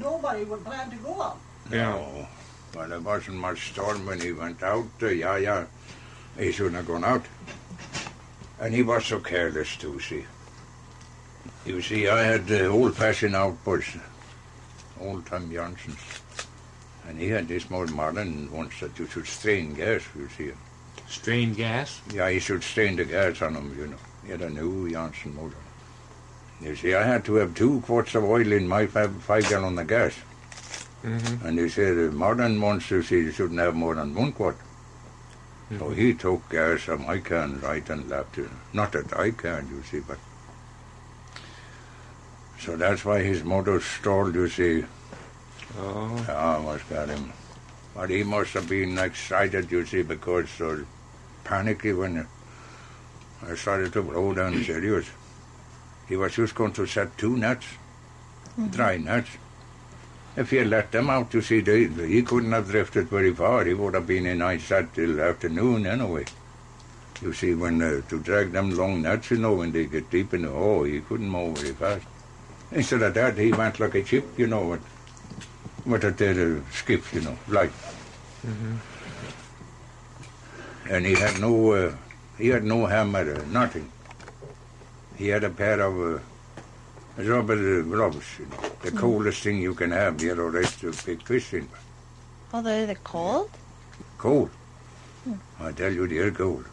Nobody would plan to go out. Yeah. No. Well, there wasn't much storm when he went out. He shouldn't have gone out. And he was so careless, too, see. You see, I had the old-fashioned outpost, old-time Janssen. And he had this more modern once that you should strain gas, you see. Strain gas? Yeah, you should strain the gas on him, you know. He had a new Janssen motor. You see, I had to have 2 quarts of oil in my 5 gallon of gas. Mm-hmm. And he said, modern ones, you see, you shouldn't have more than 1 quart. Mm-hmm. So he took gas from my can right and left. You know. Not that I can, you see, but... So that's why his motor stalled, you see. Oh. I almost got him. But he must have been excited, you see, because so panicky when I started to blow down serious. He was just going to set 2 nets, dry nets. If he had let them out, you see, he couldn't have drifted very far. He would have been in eyesight till afternoon anyway. You see, when to drag them long nets, you know, when they get deep in the hole, he couldn't move very fast. Instead of that, he went like a chip, you know, with a skiff, you know, light. Mm-hmm. And he had no hammer, nothing. He had a pair of rubber gloves, you know, the coldest thing you can have. You know, that's to big fish in. Oh, they're cold? Cold. Hmm. I tell you, they're cold.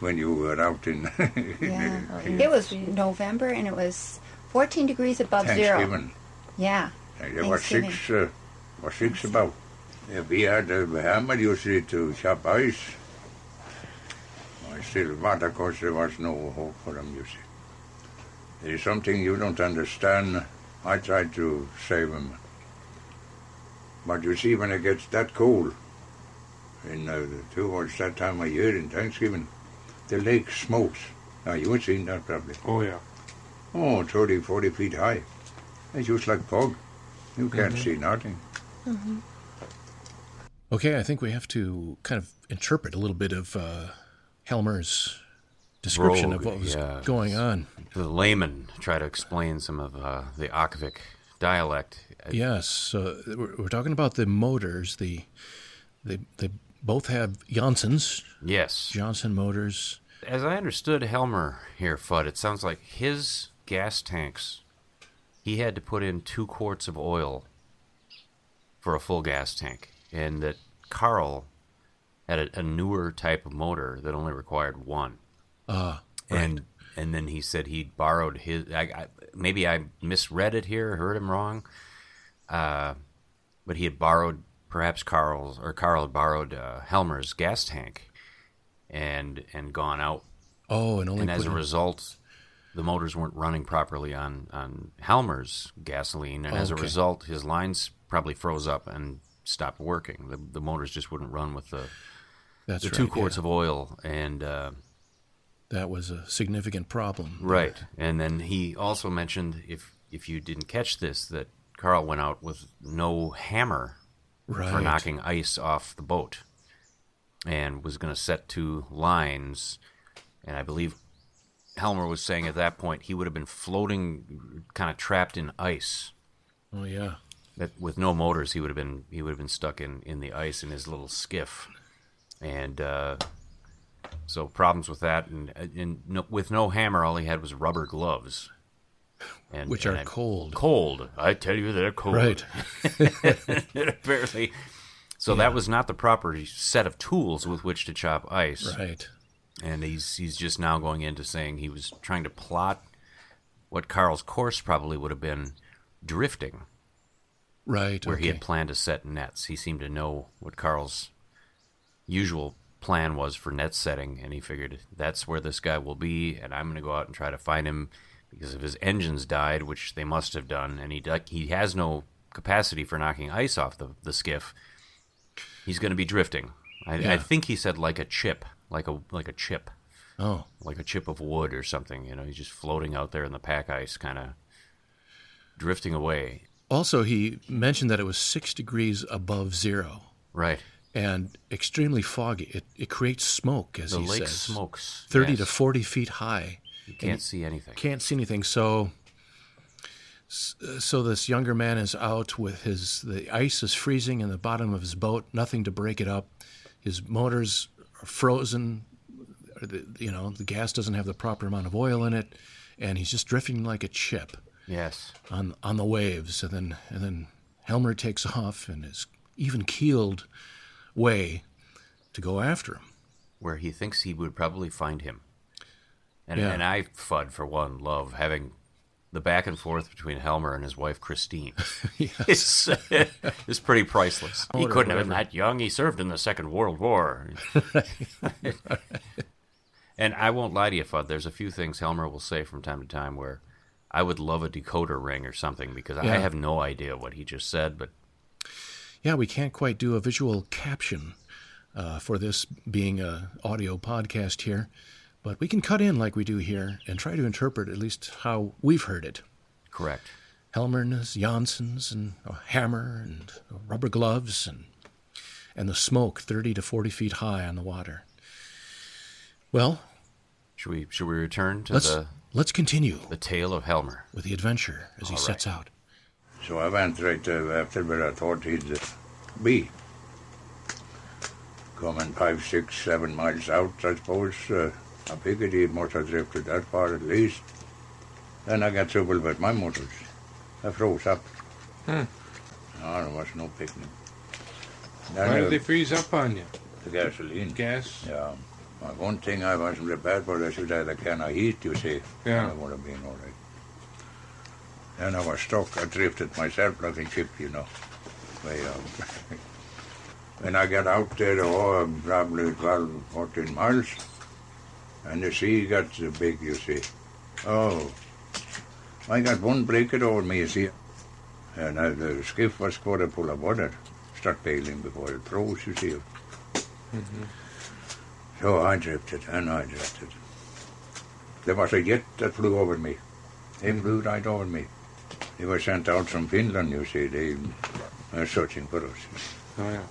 When you were out in... It was November, and it was 14 degrees above zero. Yeah. There were six about. We had a hammer, you see, to chop ice. I still, but of course there was no hope for them, you see. There's something you don't understand. I tried to save him. But you see, when it gets that cold, towards that time of year in Thanksgiving, the lake smokes. Now, you have seen that probably. Oh, yeah. Oh, 30, 40 feet high. It's just like fog. You can't see nothing. Mm-hmm. Okay, I think we have to kind of interpret a little bit of Helmer's description of what was going on. The layman try to explain some of the Aakvik dialect. Yes, we're talking about the motors. They both have Johnsons. Yes. Johnson motors. As I understood Helmer here, Fudd, it sounds like his gas tanks, he had to put in 2 quarts of oil for a full gas tank, and that Carl had a newer type of motor that only required 1. Right. And then he said he borrowed his... maybe I misread it here, heard him wrong, but he had borrowed, perhaps Carl had borrowed Helmer's gas tank and gone out. Oh, and only... And as a result, the motors weren't running properly on Helmer's gasoline, and as a result, his lines probably froze up and stopped working. The motors just wouldn't run with the 2 quarts of oil, and... that was a significant problem. Right. And then he also mentioned, if you didn't catch this, that Carl went out with no hammer right, for knocking ice off the boat, and was going to set two lines. And I believe Helmer was saying at that point he would have been floating, kind of trapped in ice. Oh yeah, that with no motors, he would have been stuck in the ice in his little skiff, and so problems with that, and no, with no hammer, all he had was rubber gloves. And, which are cold. Cold. I tell you, they're cold. Right. Apparently. So yeah, that was not the proper set of tools with which to chop ice. Right. And he's just now going into saying he was trying to plot what Carl's course probably would have been drifting. Right. Where he had planned to set nets. He seemed to know what Carl's usual plan was for net setting, and he figured that's where this guy will be, and I'm going to go out and try to find him. Because if his engines died, which they must have done, and he has no capacity for knocking ice off the skiff, he's going to be drifting. I think he said like a chip. Oh, like a chip of wood or something. You know, he's just floating out there in the pack ice, kind of drifting away. Also, he mentioned that it was 6 degrees above zero. Right. And extremely foggy. It creates smoke, as he says. The lake smokes. 30 to 40 feet high. You can't see anything. Can't see anything. So this younger man is out with the ice is freezing in the bottom of his boat, nothing to break it up. His motors are frozen. You know, the gas doesn't have the proper amount of oil in it, and he's just drifting like a chip. Yes. On the waves, and then Helmer takes off in his even-keeled way to go after him, where he thinks he would probably find him. And I, Fudd, for one, love having the back and forth between Helmer and his wife, Christine. Yes. It's pretty priceless. He couldn't have been that young. He served in the Second World War. And I won't lie to you, Fudd, there's a few things Helmer will say from time to time where I would love a decoder ring or something, because I have no idea what he just said. But yeah, we can't quite do a visual caption for this being an audio podcast here. But we can cut in like we do here and try to interpret at least how we've heard it. Correct. Helmer and his Janssens and a hammer and rubber gloves and the smoke 30 to 40 feet high on the water. Well, should we return to let's continue the tale of Helmer with the adventure as he sets out. So I went right after where I thought he'd be. Coming 5, 6, 7 miles out, I suppose. I figured he must have drifted that far at least. Then I got trouble with my motors. I froze up. No, there was no picnic. Then why did they freeze up on you? The gasoline. Gas? Yeah. Well, one thing I wasn't prepared for, I should have a can of heat, you see. Yeah. I would have been all right. Then I was stuck. I drifted myself like a ship, you know. Way out. When I got out there, probably 12, 14 miles. And the sea got so big, you see. Oh, I got one breaker over me, you see. And the skiff was quite a full of water. Start bailing before it froze, you see. Mm-hmm. So I drifted. There was a jet that flew over me. It flew right over me. They were sent out from Finland, you see. They were searching for us. Oh, yeah.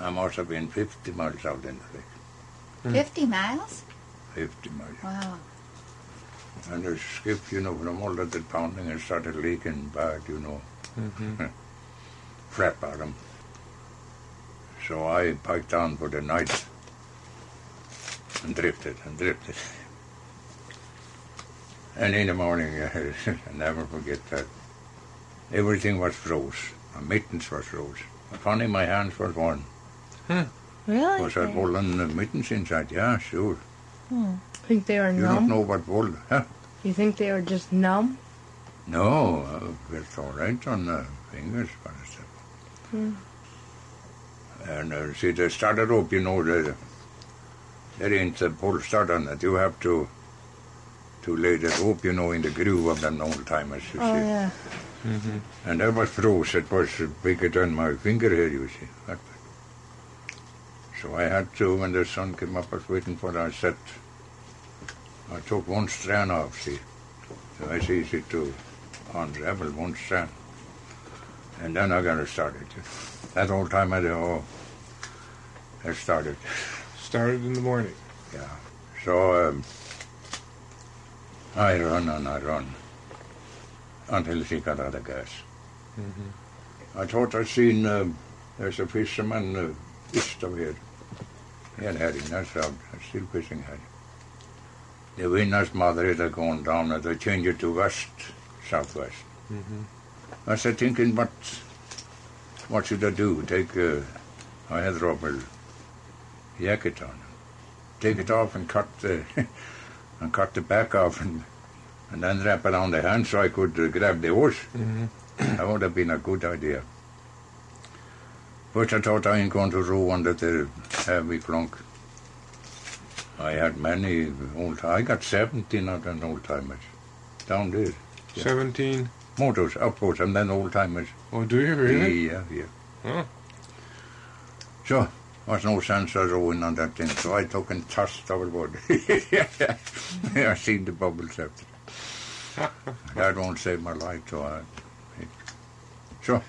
I must have been 50 miles out in the lake. 50 miles? 50 miles. Wow. And the skiff, you know, from all of the pounding, it started leaking bad, you know. Mm-hmm. Flat bottom. So I piped down for the night and drifted. And in the morning, I never forget that. Everything was froze. My mittens was froze. Funny, my hands was warm. Huh. Really? Because I had woolen mittens inside, yeah, sure. Think they were numb? You don't know what wool, huh? You think they were just numb? No, it's all right on the fingers, for example. And see, the starter rope, you know, there ain't a pull start on it. You have to lay the rope, you know, in the groove of them old timers, you see. Yeah. Mm-hmm. And that was froze. It was bigger than my finger here, you see. So I had to, when the sun came up, I was waiting for it, I took one strand off, see. So it's easy to unravel one strand. And then I got it started. That's the only time I do. Oh, it started. Started in the morning. Yeah. So I run until she got out of gas. Mm-hmm. I thought I'd seen there's a fisherman east of here. He had herring, that's out. Still fishing herring. The wind has moderately gone down and they changed it to west, southwest. Mm-hmm. I said, thinking, but what should I do? Take I had rubber jacket on. Take it off and cut the back off and then wrap around the hand so I could grab the horse. Mm-hmm. That would have been a good idea. But I thought I ain't going to row under the heavy clunk. I had many old... I got 17 out of old-timers down there. Yeah. 17? Motors, outboards, and then old-timers. Oh, do you really? Yeah. Huh? So, there's no sense of rowing on that thing, so I took and tossed overboard. I seen the bubbles after. That won't save my life, so I... So,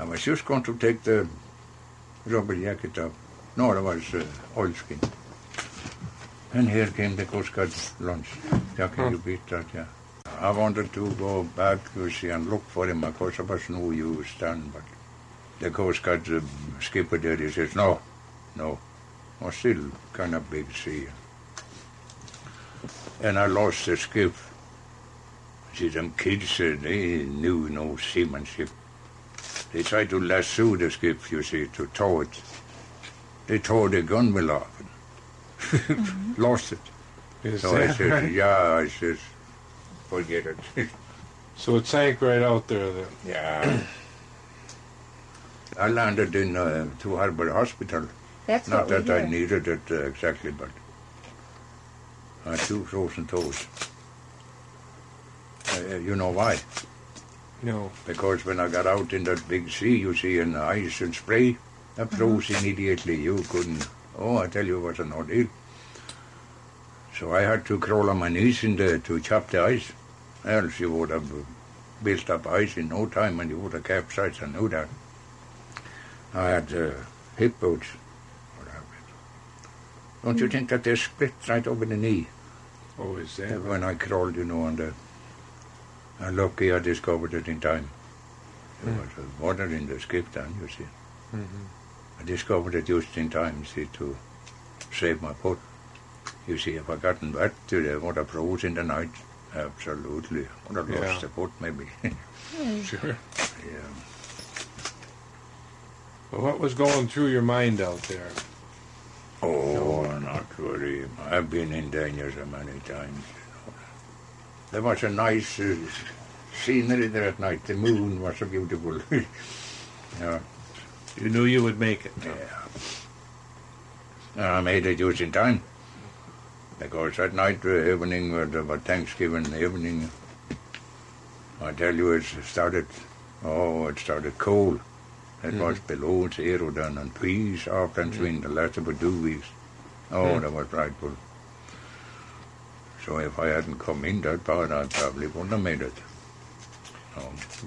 I was just going to take the rubber jacket up. No, it was oilskin. And here came the Coast Guard launch. How can you beat that, yeah. I wanted to go back, you see, and look for him. Of course, I was knew you was done, but the Coast Guard skipper there, he says, no. I still kind of big sea. And I lost the skip. See, them kids, they knew no seamanship. They tried to lasso the skip, you see, to tow it. They tore the gunwale off. Mm-hmm. Lost it. Is so I said, right? I said, forget it. So it sank right out there then? Yeah. I landed in Two Harbor Hospital. That's not that I needed it exactly, but I had two frozen toes. You know why? No. Because when I got out in that big sea, you see, and ice and spray, that froze immediately. You couldn't... Oh, I tell you, it was an ordeal. So I had to crawl on my knees in there to chop the ice. Else you would have built up ice in no time and you would have capsized, I knew that. I had hip bones. Don't you think that they split right over the knee? Oh, is that? When I crawled, you know, and lucky I discovered it in time. There was water in the skip then, you see. Mm-hmm. I discovered it just in time, see, to save my foot. You see, if I gotten wet today, I would have froze in the night. Absolutely. I would have lost the foot, maybe. Sure. Yeah. Well, what was going through your mind out there? Oh, not really. I've been in danger so many times. You know. There was a nice scenery there at night. The moon was so beautiful. Yeah. You knew you would make it. Yeah. I made it just in time. Because that night, evening, about Thanksgiving evening, I tell you, it started cold. It was below zero then, and trees off and swing the last about 2 weeks. That was frightful. So if I hadn't come in that part, I probably wouldn't have made it.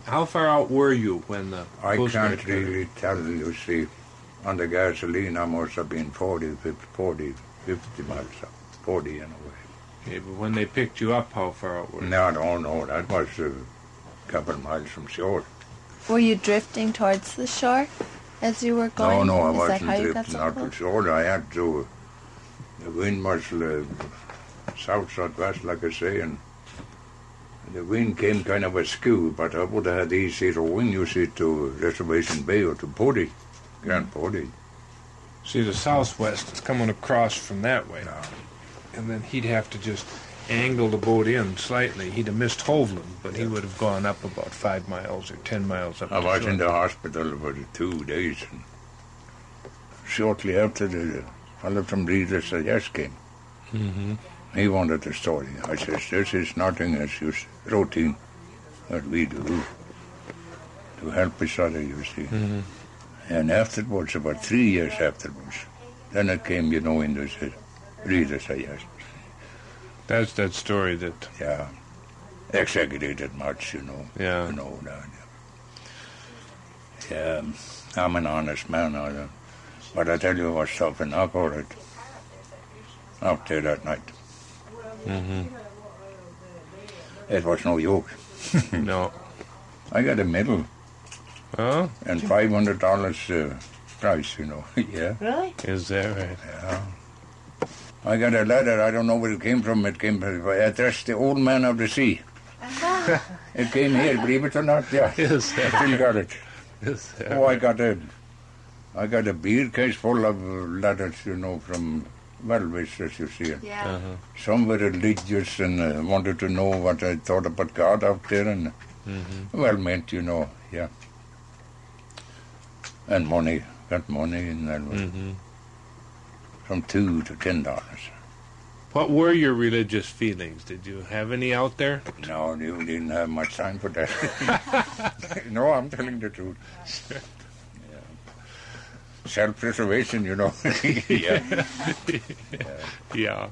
How far out were you when the... I can't really tell, you see. On the gasoline, I must have been 40, 50 miles up. 40 in a way. Yeah, but when they picked you up, how far out were you? No, I don't know. That was a couple of miles from shore. Were you drifting towards the shore as you were going? No, I wasn't drifting out to shore. I had to... The wind was south-southwest, like I say, and... The wind came kind of askew, but I would have had easy rowing, you see, to Reservation Bay or to Portage, Grand Portage. See, the southwest is coming across from that way. No. And then he'd have to just angle the boat in slightly. He'd have missed Hovland, but he would have gone up about 5 miles or 10 miles up. I was in the hospital for 2 days. And shortly after, the fellow from Reader's came. Mm-hmm. He wanted the story. I said, this is nothing, it's just routine that we do to help each other, you see. Mm-hmm. And afterwards, about 3 years afterwards, then it came, you know, in this Reader, yes. That's that story that... Yeah. Exaggerated much, you know. Yeah. You know that. I'm an honest man, but I tell you, I was an alcoholic out there that night. Mm-hmm. It was no joke. No. I got a medal. Oh? And $500 price, you know. Yeah. Really? Is that right? Yeah. I got a letter. I don't know where it came from. It came from addressed the old man of the sea. Uh-huh. It came here, believe it or not. Yeah. Yes. I still got it. Yes. Oh, I got a beer case full of letters, you know, from well-wishers, you see. Yeah. Uh-huh. Some were religious and wanted to know what I thought about God out there, and mm-hmm. well-meant, you know. Yeah. And money. Got money, and that was mm-hmm. from $2 to $10. What were your religious feelings? Did you have any out there? No, you didn't have much time for that. No, I'm telling the truth. Sure. Yeah. Self-preservation, you know. Yeah. Yeah. Yeah.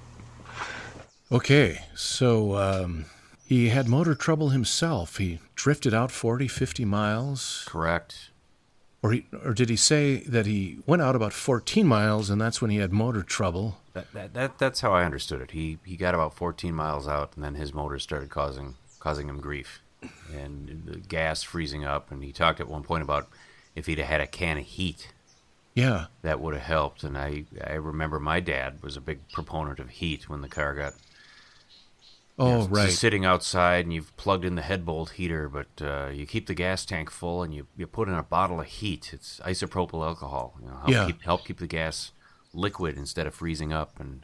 Okay, so he had motor trouble himself. He drifted out 40, 50 miles. Correct. Or did he say that he went out about 14 miles, and that's when he had motor trouble? That's how I understood it. He got about 14 miles out, and then his motor started causing him grief, and the gas freezing up. And he talked at one point about if he'd have had a can of heat, yeah, that would have helped. And I remember my dad was a big proponent of heat when the car got. Oh, yeah, right. Just sitting outside, and you've plugged in the headbolt heater, but you keep the gas tank full, and you put in a bottle of heat. It's isopropyl alcohol. You know, help keep the gas liquid instead of freezing up, and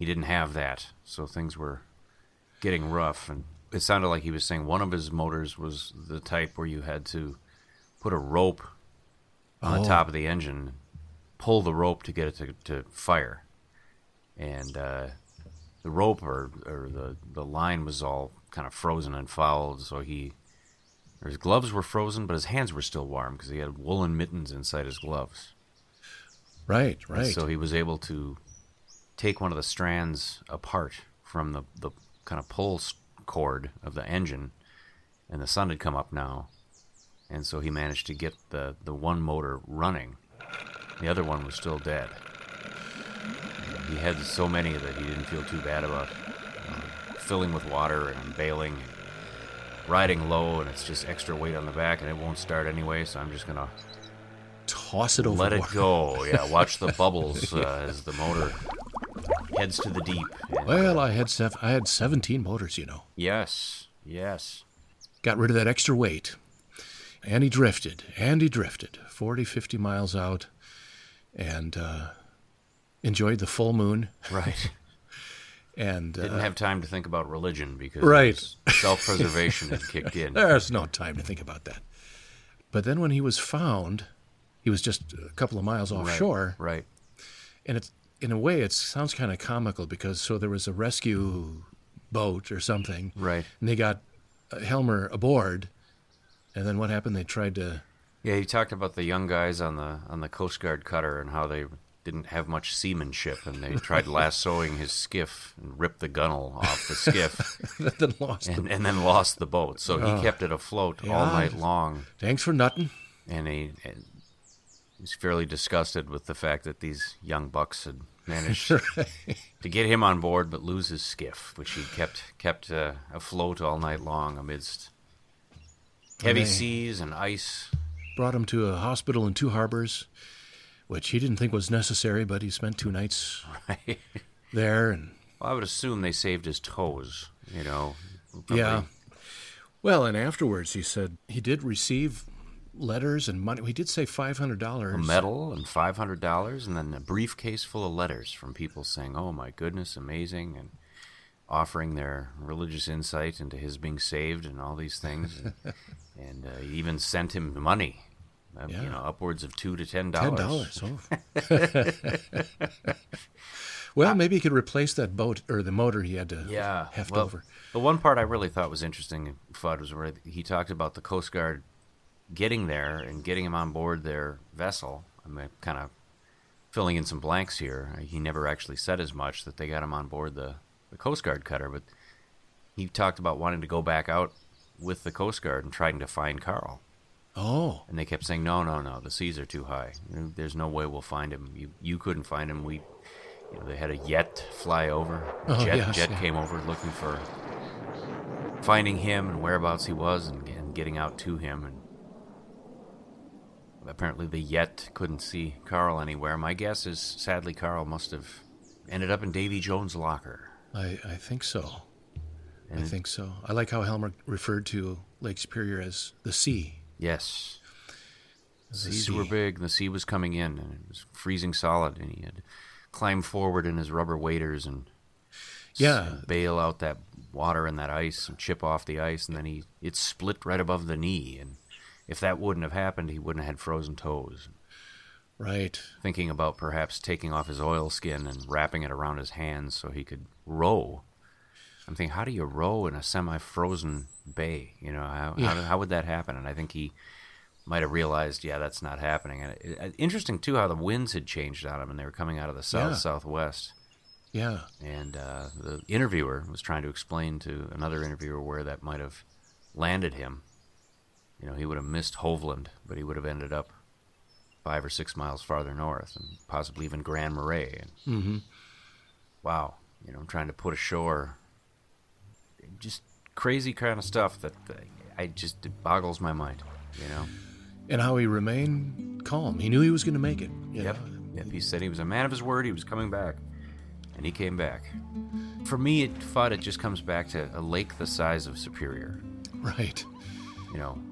he didn't have that, so things were getting rough. And it sounded like he was saying one of his motors was the type where you had to put a rope on the top of the engine, pull the rope to get it to fire, and... the rope or the line was all kind of frozen and fouled, so his gloves were frozen, but his hands were still warm because he had woolen mittens inside his gloves. Right. And so he was able to take one of the strands apart from the kind of pull cord of the engine, and the sun had come up now, and so he managed to get the one motor running. The other one was still dead. He had so many that he didn't feel too bad about filling with water and bailing, and riding low, and it's just extra weight on the back, and it won't start anyway, so I'm just going to toss it over. Let it go. Yeah, watch the bubbles as the motor heads to the deep. And, well, I had 17 motors, you know. Yes. Got rid of that extra weight, and he drifted 40, 50 miles out, and... enjoyed the full moon. Right. And didn't have time to think about religion because self-preservation had kicked in. There's no time to think about that. But then when he was found, he was just a couple of miles offshore. Right. And it's, in a way, it sounds kind of comical because so there was a rescue boat or something. Right. And they got Helmer aboard. And then what happened? They tried to... Yeah, he talked about the young guys on the Coast Guard cutter and how they... didn't have much seamanship, and they tried lassoing his skiff and ripped the gunnel off the skiff, then lost the boat. So he kept it afloat all night long. Thanks for nothing. And he was fairly disgusted with the fact that these young bucks had managed to get him on board, but lose his skiff, which he kept afloat all night long amidst heavy seas and ice. Brought him to a hospital in Two Harbors, which he didn't think was necessary, but he spent 2 nights there. And I would assume they saved his toes, you know. Probably. Yeah. Well, and afterwards he said he did receive letters and money. He did say $500. A medal and $500, and then a briefcase full of letters from people saying, oh, my goodness, amazing, and offering their religious insight into his being saved and all these things. And he even sent him money. You know, upwards of $2 to $10. $10. Oh. Well, maybe he could replace that boat or the motor he had to heft over. The one part I really thought was interesting, Fudd, was where he talked about the Coast Guard getting there and getting him on board their vessel. I'm kind of filling in some blanks here. He never actually said as much that they got him on board the Coast Guard cutter, but he talked about wanting to go back out with the Coast Guard and trying to find Carl. Oh. And they kept saying, no, the seas are too high. There's no way we'll find him. You couldn't find him. They had a Jet fly over. Oh, Jet came over looking for finding him and whereabouts he was and getting out to him. And apparently the Jet couldn't see Carl anywhere. My guess is, sadly, Carl must have ended up in Davy Jones' locker. I think so. And I think so. I like how Helmer referred to Lake Superior as the sea. Yes. The seas were big, and the sea was coming in, and it was freezing solid, and he had climbed forward in his rubber waders and bail out that water and that ice and chip off the ice, and then it split right above the knee, and if that wouldn't have happened, he wouldn't have had frozen toes. Right. Thinking about perhaps taking off his oilskin and wrapping it around his hands so he could row. I'm thinking, how do you row in a semi-frozen bay? How would that happen? And I think he might have realized, that's not happening. And interesting, too, how the winds had changed on him, and they were coming out of the south-southwest. Yeah. And the interviewer was trying to explain to another interviewer where that might have landed him. He would have missed Hovland, but he would have ended up 5 or 6 miles farther north, and possibly even Grand Marais. Mm-hmm. Wow. Trying to put ashore. Just crazy kind of stuff that it boggles my mind, And how he remained calm. He knew he was going to make it. Yep. He said he was a man of his word. He was coming back, and he came back. For me, it just comes back to a lake the size of Superior. Right. To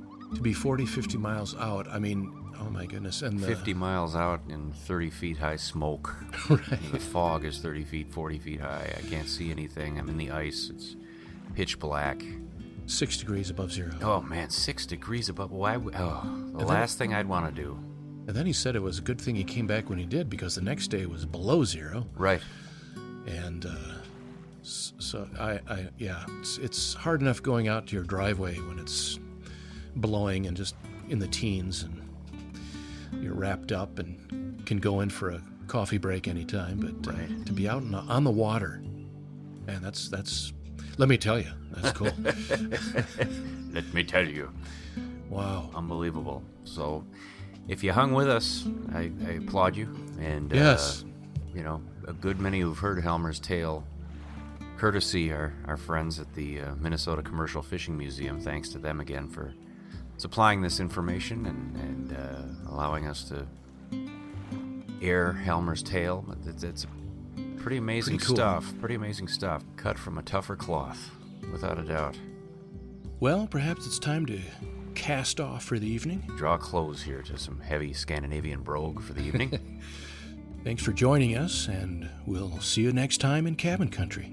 be 40, 50 miles out, I mean, oh my goodness. And 50 miles out in 30 feet high smoke. Right. The fog is 30 feet, 40 feet high. I can't see anything. I'm in the ice. It's pitch black. 6 degrees above zero. Oh, man, 6 degrees above. Last thing I'd want to do. And then he said it was a good thing he came back when he did, because the next day was below zero. Right. And it's hard enough going out to your driveway when it's blowing and just in the teens, and you're wrapped up and can go in for a coffee break anytime. But to be out on the water, man, that's. Let me tell you. That's cool. Let me tell you. Wow. Unbelievable. So if you hung with us, I applaud you. And, yes. A good many who've heard Helmer's tale, courtesy our friends at the Minnesota Commercial Fishing Museum, thanks to them again for supplying this information and allowing us to air Helmer's tale. It's pretty amazing stuff. Pretty amazing stuff. Cut from a tougher cloth, without a doubt. Well, perhaps it's time to cast off for the evening. Draw close here to some heavy Scandinavian brogue for the evening. Thanks for joining us, and we'll see you next time in Cabin Country.